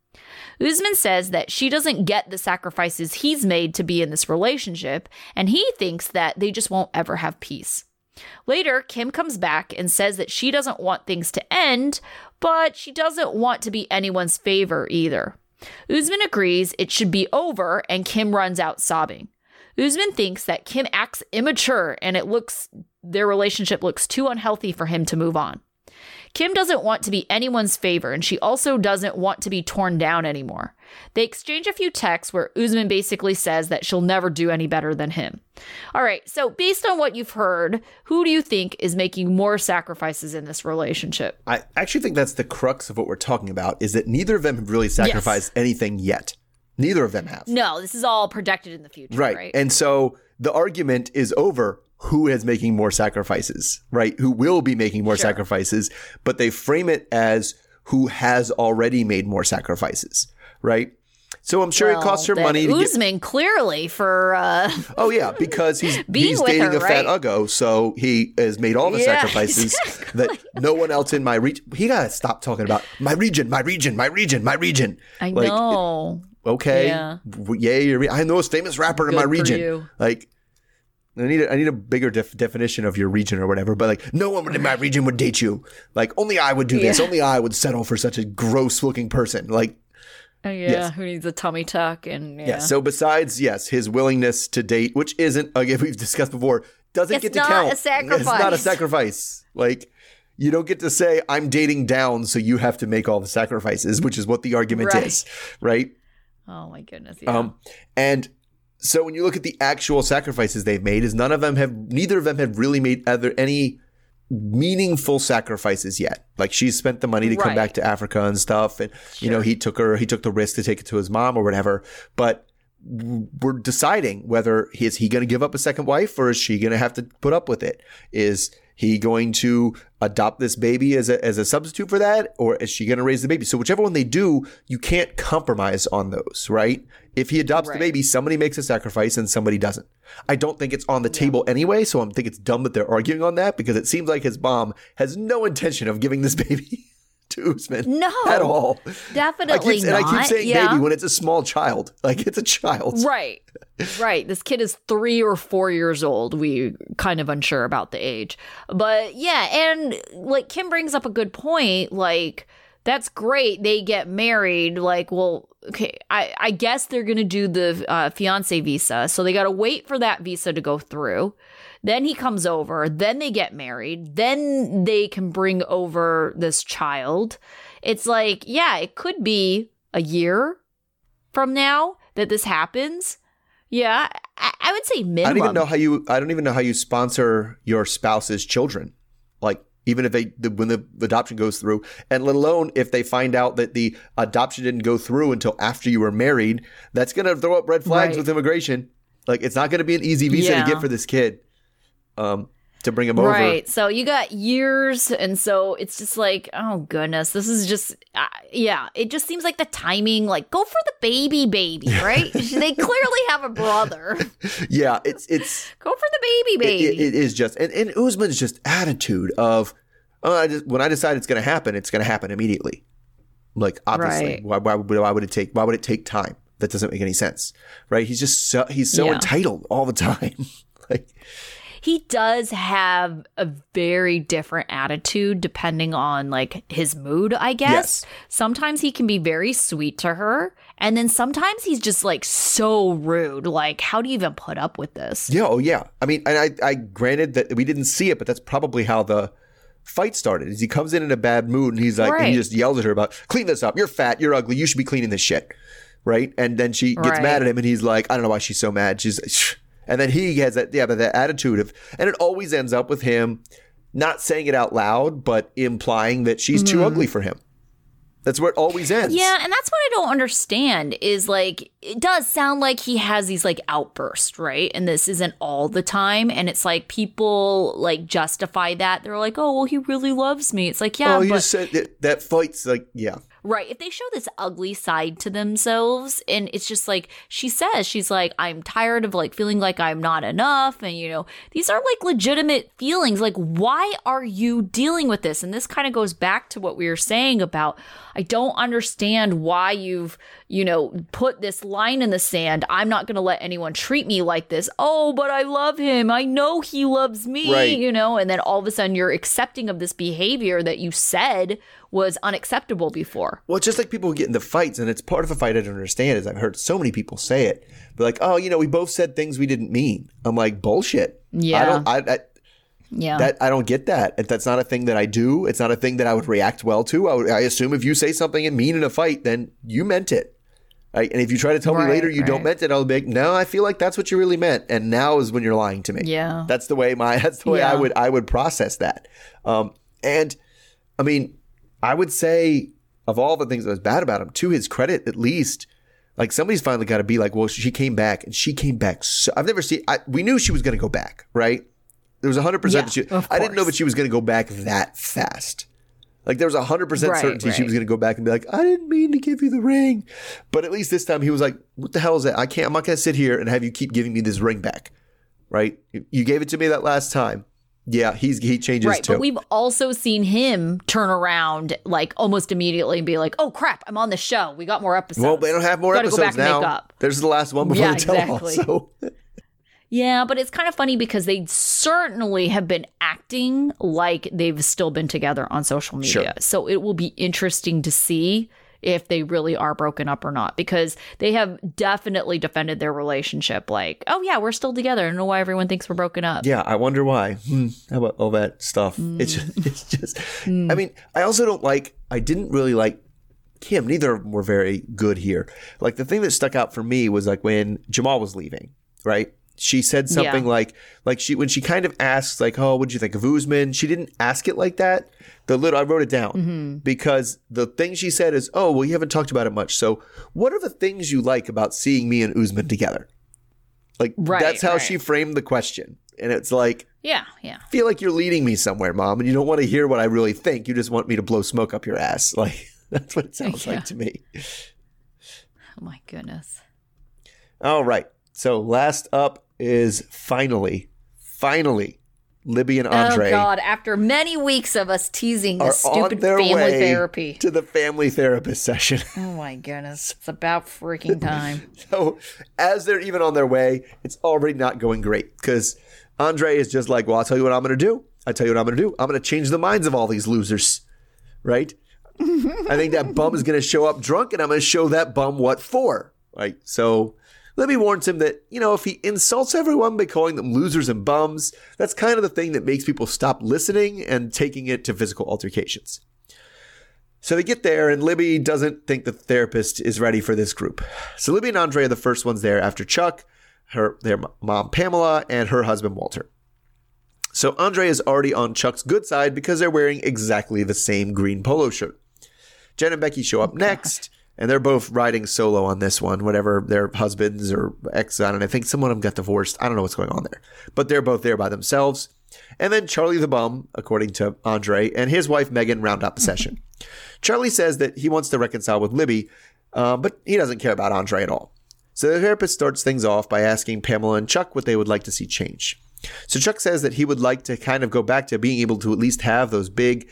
Usman says that she doesn't get the sacrifices he's made to be in this relationship, and he thinks that they just won't ever have peace. Later, Kim comes back and says that she doesn't want things to end, but she doesn't want to be anyone's favor either. Usman agrees it should be over, and Kim runs out sobbing. Usman thinks that Kim acts immature and their relationship looks too unhealthy for him to move on. Kim doesn't want to be anyone's favor, and she also doesn't want to be torn down anymore. They exchange a few texts where Usman basically says that she'll never do any better than him. All right, so based on what you've heard, who do you think is making more sacrifices in this relationship? I actually think that's the crux of what we're talking about, is that neither of them have really sacrificed anything yet. Neither of them have. No, this is all projected in the future, right? And so the argument is over. Who is making more sacrifices, right? Who will be making more sacrifices, but they frame it as who has already made more sacrifices, right? So I'm sure it costs her money to Usman clearly for oh yeah, because he's dating her, a fat uggo, so he has made all the sacrifices that no one else in my region. He gotta stop talking about my region. I know. I'm the most famous rapper in my region. You. Like, I need a bigger definition of your region or whatever, but like no one in my region would date you. Like only I would do this. Only I would settle for such a gross looking person. Like, who needs a tummy tuck and So besides, his willingness to date, which isn't, again, we've discussed before, doesn't get to count. It's not a sacrifice. It's not a sacrifice. Like you don't get to say I'm dating down, so you have to make all the sacrifices, which is what the argument is, right? Oh my goodness. Yeah. So when you look at the actual sacrifices they've made, neither of them have really made any meaningful sacrifices yet. Like she's spent the money to come back to Africa and stuff, and he took the risk to take it to his mom or whatever. But we're deciding whether is he going to give up a second wife or is she going to have to put up with it? Is he going to adopt this baby as a substitute for that, or is she going to raise the baby? So whichever one they do, you can't compromise on those, right? If he adopts the baby, somebody makes a sacrifice and somebody doesn't. I don't think it's on the table anyway, so I think it's dumb that they're arguing on that because it seems like his mom has no intention of giving this baby to Usman at all. Definitely not. And I keep saying baby when it's a small child. Like, it's a child. Right. Right. This kid is 3 or 4 years old. We kind of unsure about the age. But yeah, and like Kim brings up a good point. Like, that's great. They get married. Like, well, okay, I guess they're going to do the fiancé visa. So they got to wait for that visa to go through. Then he comes over, then they get married, then they can bring over this child. It's like, yeah, it could be a year from now that this happens. Yeah, I would say minimum. I don't even know how you sponsor your spouse's children. Like, even if when the adoption goes through, and let alone if they find out that the adoption didn't go through until after you were married, that's going to throw up red flags with immigration. Like, it's not going to be an easy visa to get for this kid. To bring him over. Right. So you got years. And so it's just like, oh, goodness. This is just, it just seems like the timing, like, go for the baby, right? They clearly have a brother. Yeah. It's go for the baby. It is just, and Usman's just attitude of, when I decide it's going to happen immediately. Like, obviously, why would it take time? That doesn't make any sense. Right. He's just so entitled all the time. Like, he does have a very different attitude depending on, like, his mood, I guess. Yes. Sometimes he can be very sweet to her. And then sometimes he's just, like, so rude. Like, how do you even put up with this? Yeah. Oh, yeah. I mean, and I granted that we didn't see it, but that's probably how the fight started. Is he comes in a bad mood and he's like, and he just yells at her about, clean this up. You're fat. You're ugly. You should be cleaning this shit. Right. And then she gets mad at him and he's like, I don't know why she's so mad. She's like, shh. And then he has that attitude of, and it always ends up with him not saying it out loud, but implying that she's too ugly for him. That's where it always ends. Yeah, and that's what I don't understand is, like, it does sound like he has these, like, outbursts, right? And this isn't all the time. And it's like people, like, justify that. They're like, oh, well, he really loves me. It's like, yeah. Oh, you just said that fight's like, yeah. Right. If they show this ugly side to themselves, and it's just like she says, she's like, I'm tired of, like, feeling like I'm not enough. And, you know, these are, like, legitimate feelings. Like, why are you dealing with this? And this kind of goes back to what we were saying about, I don't understand why you've, you know, put this line in the sand. I'm not going to let anyone treat me like this. Oh, but I love him. I know he loves me, you know, and then all of a sudden you're accepting of this behavior that you said was unacceptable before. Well, it's just like people get into fights, and it's part of a fight I don't understand is I've heard so many people say it. They're like, oh, you know, we both said things we didn't mean. I'm like, bullshit. Yeah. I don't get that. That's not a thing that I do. It's not a thing that I would react well to. I assume if you say something and mean in a fight, then you meant it. Right? And if you try to tell me later you don't meant it, I'll be like, no, I feel like that's what you really meant. And now is when you're lying to me. Yeah. That's the way I would process that. And I mean, I would say of all the things that was bad about him, to his credit, at least, like, somebody's finally got to be like, well, she came back and she came back. So I've never seen we knew she was going to go back. Right. There was 100% that I didn't know that she was going to go back that fast. Like, there was 100% certainty she was going to go back and be like, I didn't mean to give you the ring. But at least this time he was like, what the hell is that? I'm not going to sit here and have you keep giving me this ring back. Right. You gave it to me that last time. Yeah, he changes too. But we've also seen him turn around, like, almost immediately and be like, oh, crap, I'm on the show. We got more episodes. Well, they don't have more episodes now. Gotta go back and make up. There's the last one before the tell-all. So. Yeah, but it's kind of funny because they certainly have been acting like they've still been together on social media. Sure. So it will be interesting to see if they really are broken up or not, because they have definitely defended their relationship. Like, oh, yeah, we're still together. I don't know why everyone thinks we're broken up. Yeah, I wonder why. How about all that stuff? I mean, I also I didn't really like Kim. Neither of them were very good here. Like, the thing that stuck out for me was, like, when Jamal was leaving, right? She said something like she, when she kind of asks like, oh, what'd you think of Usman? She didn't ask it like that. I wrote it down because the thing she said is, oh, well, you haven't talked about it much. So what are the things you like about seeing me and Usman together? Like, that's how she framed the question. And it's like, yeah, I feel like you're leading me somewhere, Mom. And you don't want to hear what I really think. You just want me to blow smoke up your ass. Like, that's what it sounds like to me. Oh, my goodness. All right. So last up is finally, Libby and Andre. Oh, God. After many weeks of us teasing this stupid family therapy. To the family therapist session. Oh, my goodness. It's about freaking time. So as they're even on their way, it's already not going great because Andre is just like, well, I'll tell you what I'm going to do. I'm going to change the minds of all these losers. Right? I think that bum is going to show up drunk and I'm going to show that bum what for. Right? So Libby warns him that, you know, if he insults everyone by calling them losers and bums, that's kind of the thing that makes people stop listening and taking it to physical altercations. So they get there, and Libby doesn't think the therapist is ready for this group. So Libby and Andre are the first ones there after Chuck, their mom Pamela, and her husband Walter. So Andre is already on Chuck's good side because they're wearing exactly the same green polo shirt. Jen and Becky show up next. And they're both riding solo on this one, whatever their husbands or ex, I don't know. I think someone of them got divorced. I don't know what's going on there. But they're both there by themselves. And then Charlie the bum, according to Andre, and his wife Megan round out the session. Charlie says that he wants to reconcile with Libby, but he doesn't care about Andre at all. So the therapist starts things off by asking Pamela and Chuck what they would like to see change. So Chuck says that he would like to kind of go back to being able to at least have those big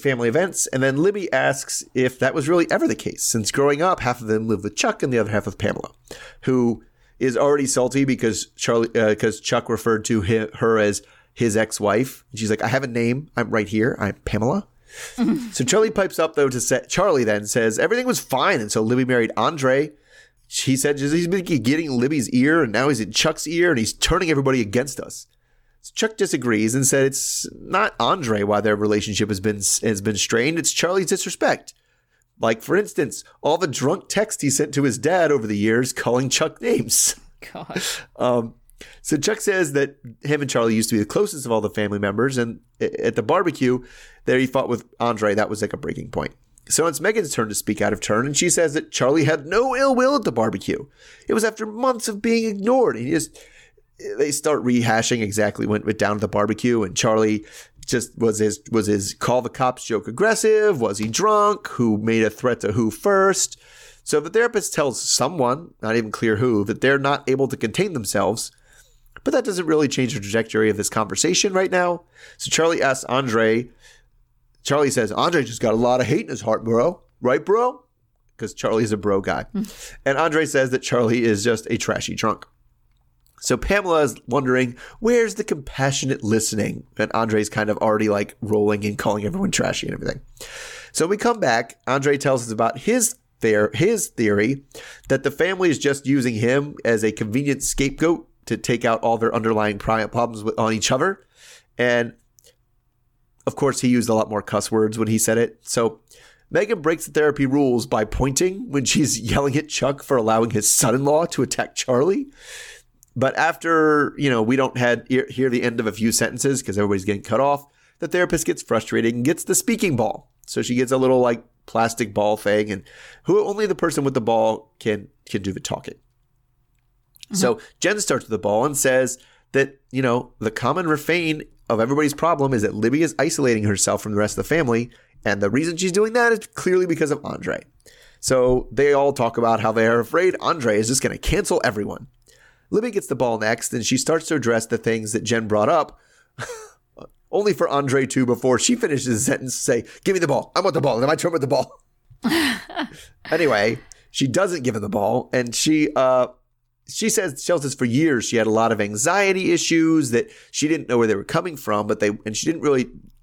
family events. And then Libby asks if that was really ever the case, since growing up, half of them live with Chuck and the other half with Pamela, who is already salty because Chuck referred to her as his ex-wife. She's like, I have a name. I'm right here. I'm Pamela. So Charlie pipes up, though, Charlie then says everything was fine. And so Libby married Andre. He said he's been getting Libby's ear, and now he's in Chuck's ear, and he's turning everybody against us. So Chuck disagrees and said it's not Andre why their relationship has been strained. It's Charlie's disrespect. Like, for instance, all the drunk texts he sent to his dad over the years calling Chuck names. God. So Chuck says that him and Charlie used to be the closest of all the family members, and at the barbecue there he fought with Andre. That was like a breaking point. So it's Megan's turn to speak out of turn, and she says that Charlie had no ill will at the barbecue. It was after months of being ignored. They start rehashing exactly what went down at the barbecue, and Charlie just was his call the cops joke aggressive? Was he drunk? Who made a threat to who first? So the therapist tells someone, not even clear who, that they're not able to contain themselves. But that doesn't really change the trajectory of this conversation right now. So Charlie asks Andre. Charlie says, Andre just got a lot of hate in his heart, bro. Right, bro? Because Charlie's a bro guy. And Andre says that Charlie is just a trashy drunk. So Pamela is wondering, where's the compassionate listening? And Andre's kind of already like rolling and calling everyone trashy and everything. So we come back. Andre tells us about his theory that the family is just using him as a convenient scapegoat to take out all their underlying problems on each other. And of course, he used a lot more cuss words when he said it. So Megan breaks the therapy rules by pointing when she's yelling at Chuck for allowing his son-in-law to attack Charlie. But after, you know, we don't hear the end of a few sentences because everybody's getting cut off, the therapist gets frustrated and gets the speaking ball. So she gets a little like plastic ball thing, and only the person with the ball can do the talking. Mm-hmm. So Jen starts with the ball and says that, you know, the common refrain of everybody's problem is that Libby is isolating herself from the rest of the family. And the reason she's doing that is clearly because of Andre. So they all talk about how they are afraid Andre is just going to cancel everyone. Libby gets the ball next, and she starts to address the things that Jen brought up, only for Andre to, before she finishes the sentence, say, give me the ball. I want the ball. And my turn with the ball. Anyway, she doesn't give him the ball, and she says for years she had a lot of anxiety issues that she didn't know where they were coming from, and she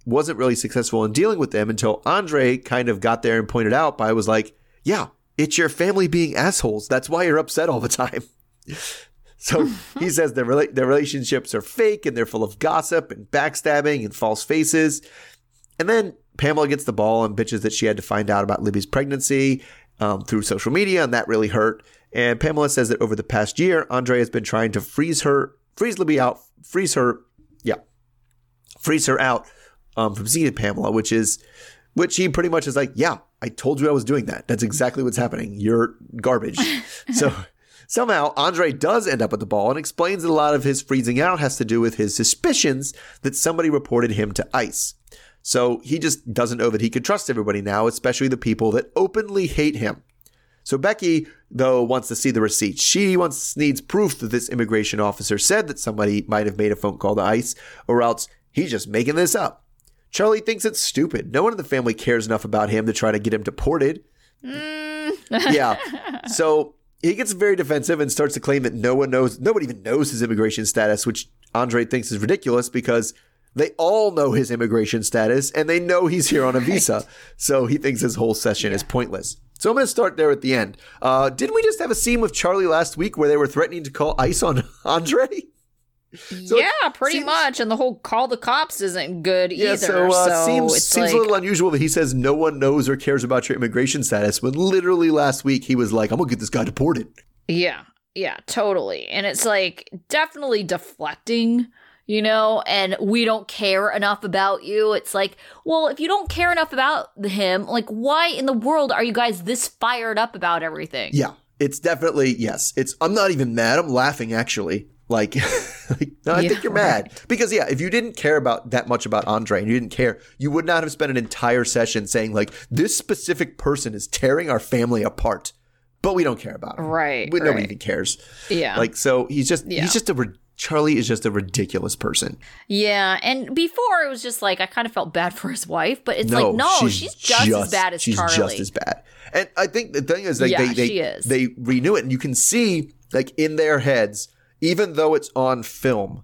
wasn't really successful in dealing with them until Andre kind of got there and pointed out was like, yeah, it's your family being assholes. That's why you're upset all the time. So he says their relationships are fake and they're full of gossip and backstabbing and false faces. And then Pamela gets the ball and bitches that she had to find out about Libby's pregnancy through social media, and that really hurt. And Pamela says that over the past year, Andre has been trying to freeze her out from seeing Pamela, which he pretty much is like, yeah, I told you I was doing that. That's exactly what's happening. You're garbage. So somehow Andre does end up at the ball and explains that a lot of his freezing out has to do with his suspicions that somebody reported him to ICE. So he just doesn't know that he could trust everybody now, especially the people that openly hate him. So Becky, though, wants to see the receipt. She needs proof that this immigration officer said that somebody might have made a phone call to ICE, or else he's just making this up. Charlie thinks it's stupid. No one in the family cares enough about him to try to get him deported. Yeah. So he gets very defensive and starts to claim that nobody even knows his immigration status, which Andre thinks is ridiculous because they all know his immigration status and they know he's here on a visa. So he thinks his whole session is pointless. So I'm going to start there at the end. Didn't we just have a scene with Charlie last week where they were threatening to call ICE on Andre? So yeah, pretty much. And the whole call the cops isn't good either. So seems a little unusual that he says no one knows or cares about your immigration status when literally last week he was like, I'm going to get this guy deported. Yeah, totally. And it's like definitely deflecting, you know, and we don't care enough about you. It's like, well, if you don't care enough about him, like why in the world are you guys this fired up about everything? Yeah, it's definitely, yes. I'm not even mad. I'm laughing, actually. I think you're mad. Right. Because, if you didn't care about that much about Andre and you didn't care, you would not have spent an entire session saying, like, this specific person is tearing our family apart, but we don't care about him. Right. Nobody even cares. Yeah. So Charlie is just a ridiculous person. Yeah. And before it was just like, I kind of felt bad for his wife, but it's she's just as bad as Charlie. She's just as bad. And I think the thing is, they renew it. And you can see, in their heads, even though it's on film,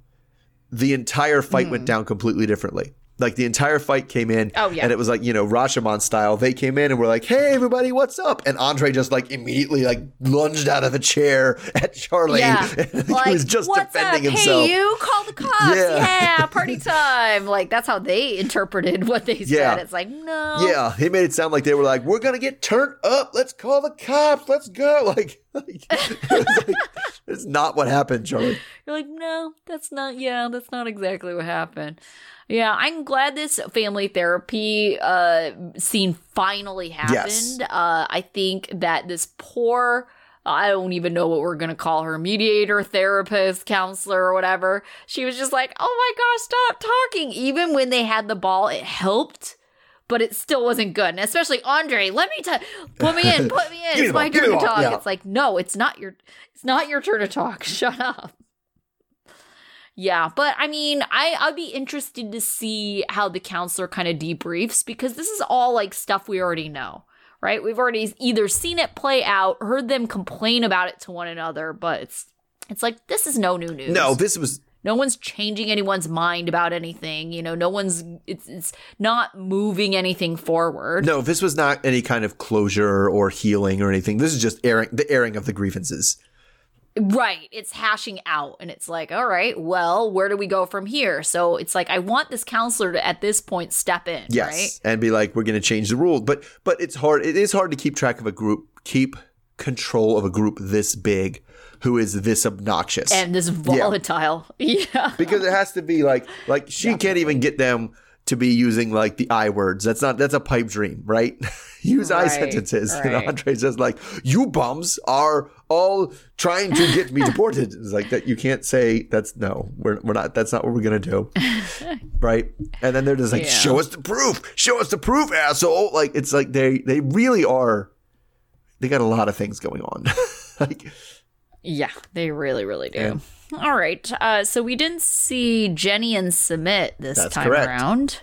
the entire fight went down completely differently. The entire fight came in and it was Rashomon style. They came in and were like, hey, everybody, what's up? And Andre just immediately lunged out of a chair at Charlie. Yeah. And he was just defending himself. Hey, you call the cops. Yeah, party time. That's how they interpreted what they said. It's no. Yeah, he made it sound like they were like, we're going to get turned up. Let's call the cops. Let's go. It's not what happened, Charlie. You're like, no, that's not exactly what happened. Yeah, I'm glad this family therapy scene finally happened. Yes. I think that this poor, I don't even know what we're going to call her, mediator, therapist, counselor, or whatever. She was just like, oh my gosh, stop talking. Even when they had the ball, it helped. But it still wasn't good. And especially Andre, put me in. It's my turn to talk. Yeah. It's like, no, it's not your turn to talk. Shut up. Yeah. But I mean, I'd be interested to see how the counselor kind of debriefs, because this is all stuff we already know, right? We've already either seen it play out, heard them complain about it to one another, but it's like, this is no new news. No, this was... No one's changing anyone's mind about anything. No one's – it's not moving anything forward. No, this was not any kind of closure or healing or anything. This is just the airing of the grievances. Right. It's hashing out, and it's like, all right, well, where do we go from here? So it's like, I want this counselor to at this point step in, yes, right? And be like, we're going to change the rule. But it's hard. It is hard to keep track of a group, keep control of a group this big, who is this obnoxious and this volatile. Yeah. Because it has to be like she can't even get them to be using the I words. That's a pipe dream, right? Use I sentences. Right. And Andre's just like, you bums are all trying to get me deported. It's like that. You can't say that's not what we're going to do. Right. And then they're just like, show us the proof, asshole. It's like they really are. They got a lot of things going on. Yeah, they really, really do. Yeah. All right. So we didn't see Jenny and Sumit this time around.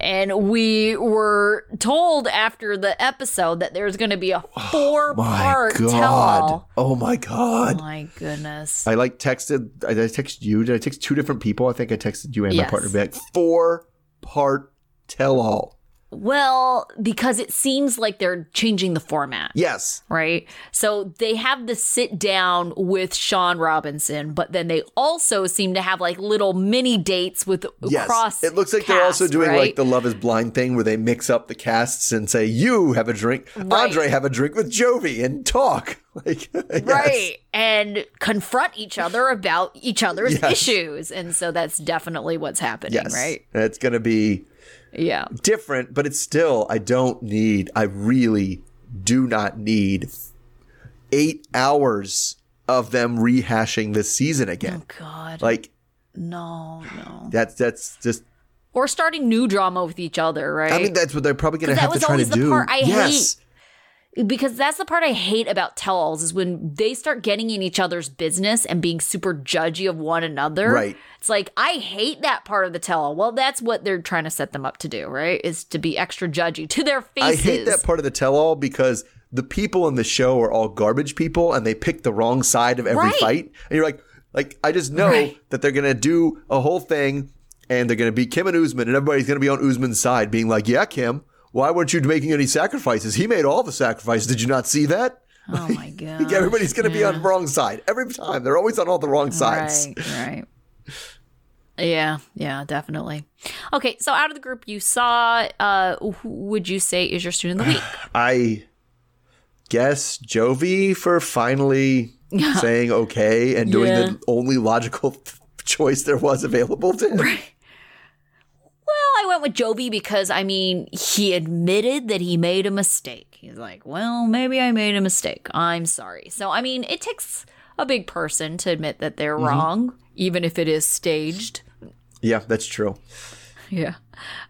And we were told after the episode that there's going to be a 4-part tell-all. Oh, my God. Oh, my goodness. I texted you. Did I text 2 different people? I think I texted you and my partner. 4-part tell-all. Well, because it seems like they're changing the format. Yes. Right? So they have the sit down with Sean Robinson, but then they also seem to have like little mini dates with cross. It looks like cast, they're also doing like the Love is Blind thing where they mix up the casts and say, you have a drink, Andre have a drink with Jovi and talk. Like, yes. Right. And confront each other about each other's issues. And so that's definitely what's happening, right? And it's going to be... Yeah. Different, but it's still, I really do not need 8 hours of them rehashing this season again. Oh, God. Like, no. That's just. Or starting new drama with each other, right? I mean, that's what they're probably going to have to try to do. That was always the part I hate. Because that's the part I hate about tell-alls is when they start getting in each other's business and being super judgy of one another. Right. It's like, I hate that part of the tell-all. Well, that's what they're trying to set them up to do, right? Is to be extra judgy to their faces. I hate that part of the tell-all because the people in the show are all garbage people and they pick the wrong side of every fight. And you're like I just know that they're going to do a whole thing and they're going to be Kim and Usman and everybody's going to be on Usman's side being like, yeah, Kim. Why weren't you making any sacrifices? He made all the sacrifices. Did you not see that? Oh, my God. Like everybody's going to be on the wrong side. Every time. They're always on all the wrong sides. Right. Yeah, definitely. Okay, so out of the group you saw, who would you say is your student of the week? I guess Jovi for finally saying okay and doing the only logical choice there was available to him. Right. Well, I went with Jovi because, I mean, he admitted that he made a mistake. He's like, well, maybe I made a mistake. I'm sorry. So, I mean, it takes a big person to admit that they're wrong, even if it is staged. Yeah, that's true. Yeah.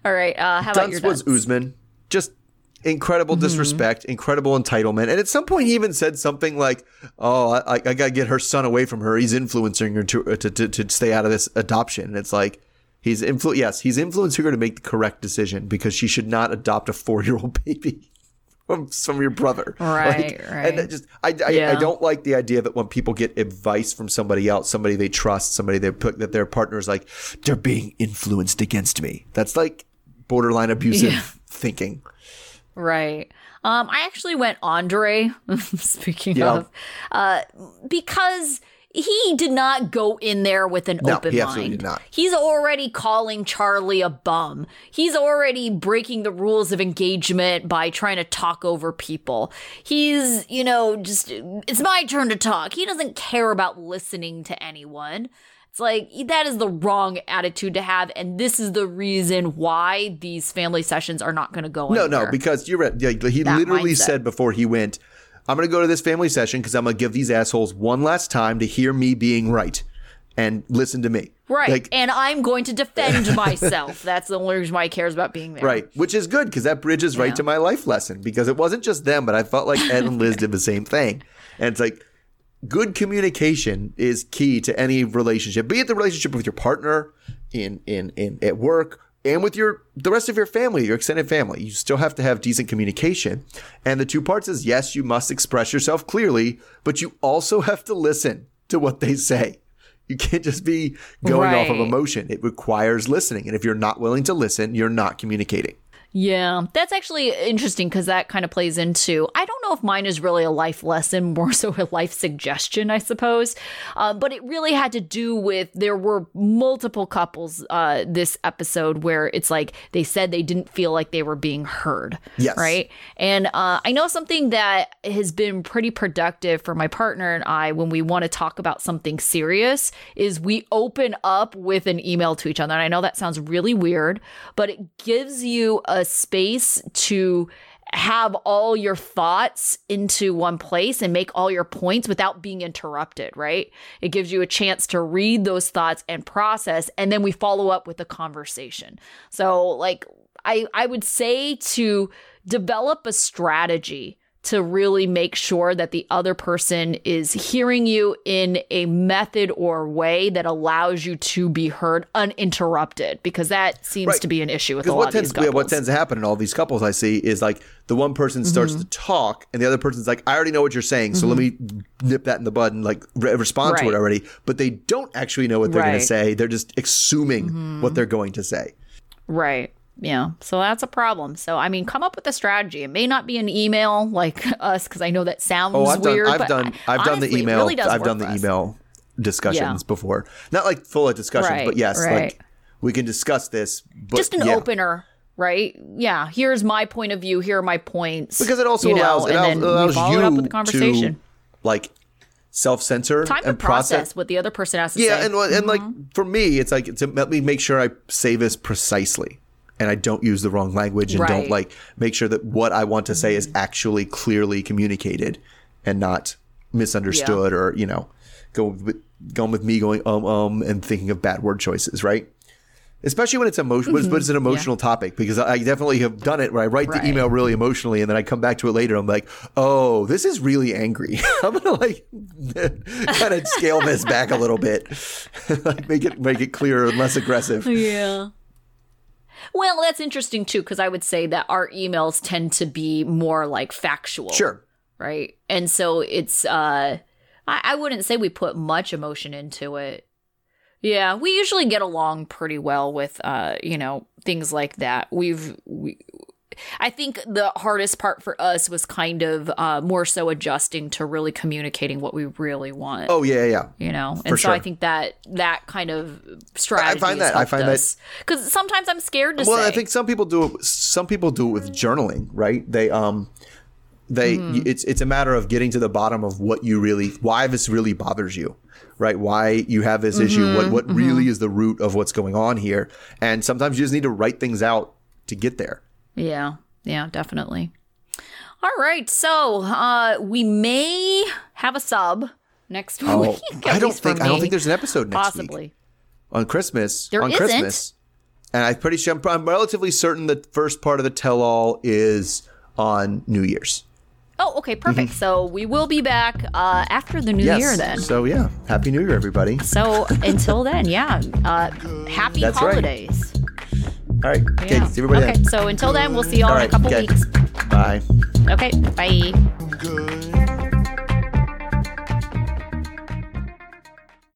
All right. How about your dunce? Was Usman. Just incredible disrespect, incredible entitlement. And at some point he even said something like, oh, I got to get her son away from her. He's influencing her to stay out of this adoption. And it's like. He's influencing her to make the correct decision because she should not adopt a 4-year-old baby from your brother. Right, like, right. And just, I don't like the idea that when people get advice from somebody else, somebody they trust, somebody they put that their partner is like, they're being influenced against me. That's like borderline abusive thinking. Right. I actually went Andre, speaking of, because – he did not go in there with an open mind. Absolutely did not. He's already calling Charlie a bum. He's already breaking the rules of engagement by trying to talk over people. He's, just, it's my turn to talk. He doesn't care about listening to anyone. It's like, that is the wrong attitude to have, and this is the reason why these family sessions are not going to go anywhere. No, because you're right. He literally said before he went, I'm going to go to this family session because I'm going to give these assholes one last time to hear me being right and listen to me. Right. Like, and I'm going to defend myself. That's the only reason why I care about being there. Right. Which is good because that bridges right to my life lesson because it wasn't just them, but I felt like Ed and Liz did the same thing. And it's like good communication is key to any relationship, be it the relationship with your partner in at work and with the rest of your family, your extended family. You still have to have decent communication. And the two parts is, yes, you must express yourself clearly, but you also have to listen to what they say. You can't just be going off of emotion. It requires listening. And if you're not willing to listen, you're not communicating. Yeah, that's actually interesting because that kind of plays into, I don't know if mine is really a life lesson, more so a life suggestion, I suppose. But it really had to do with there were multiple couples this episode where it's like they said they didn't feel like they were being heard. Yes. Right. And I know something that has been pretty productive for my partner and I when we want to talk about something serious is we open up with an email to each other. And I know that sounds really weird, but it gives you a space to have all your thoughts into one place and make all your points without being interrupted, right? It gives you a chance to read those thoughts and process, and then we follow up with a conversation. So, like, I would say to develop a strategy to really make sure that the other person is hearing you in a method or way that allows you to be heard uninterrupted, because that seems to be an issue with a lot of these couples. What tends to happen in all these couples I see is like the one person starts to talk and the other person's like, I already know what you're saying, so let me nip that in the bud and like respond to it already. But they don't actually know what they're going to say. They're just assuming what they're going to say. Right. Yeah, so that's a problem. So, I mean, come up with a strategy. It may not be an email like us, because I know that sounds weird. I've done the email discussions before. Not like full discussions, but yes, like we can discuss this. But just an opener, right? Yeah, here's my point of view. Here are my points. Because it also allows you up with the conversation. To like self-censor and process what the other person has to say. Yeah, and like for me, it's like to let me make sure I say this precisely. And I don't use the wrong language and don't like make sure that what I want to say is actually clearly communicated and not misunderstood or, you know, going with me and thinking of bad word choices. Right. Especially when it's emotional, but it's an emotional topic, because I definitely have done it where I write the email really emotionally and then I come back to it later. I'm like, oh, this is really angry. I'm going to like kind of scale this back a little bit, like make it clearer and less aggressive. Yeah. Well, that's interesting, too, because I would say that our emails tend to be more like factual. Sure. Right. And so it's I wouldn't say we put much emotion into it. Yeah, we usually get along pretty well with, you know, things like that. I think the hardest part for us was kind of more so adjusting to really communicating what we really want. Oh, yeah, yeah. You know, and I think that kind of strategy I find that because sometimes I'm scared to say. Well, I think some people do it with journaling, right? It's a matter of getting to the bottom of what you really – why this really bothers you, right? Why you have this issue, what really is the root of what's going on here. And sometimes you just need to write things out to get there. Yeah, definitely. All right, so we may have a sub next week. I don't think there's an episode next week. Possibly on Christmas. There isn't. And I'm relatively certain the first part of the tell-all is on New Year's. Oh, okay, perfect. So we will be back after the New Year then. So yeah, Happy New Year, everybody. So until then, happy holidays. Right. All right. Yeah. Okay. So until then, we'll see y'all in a couple weeks. Bye. Okay. Bye.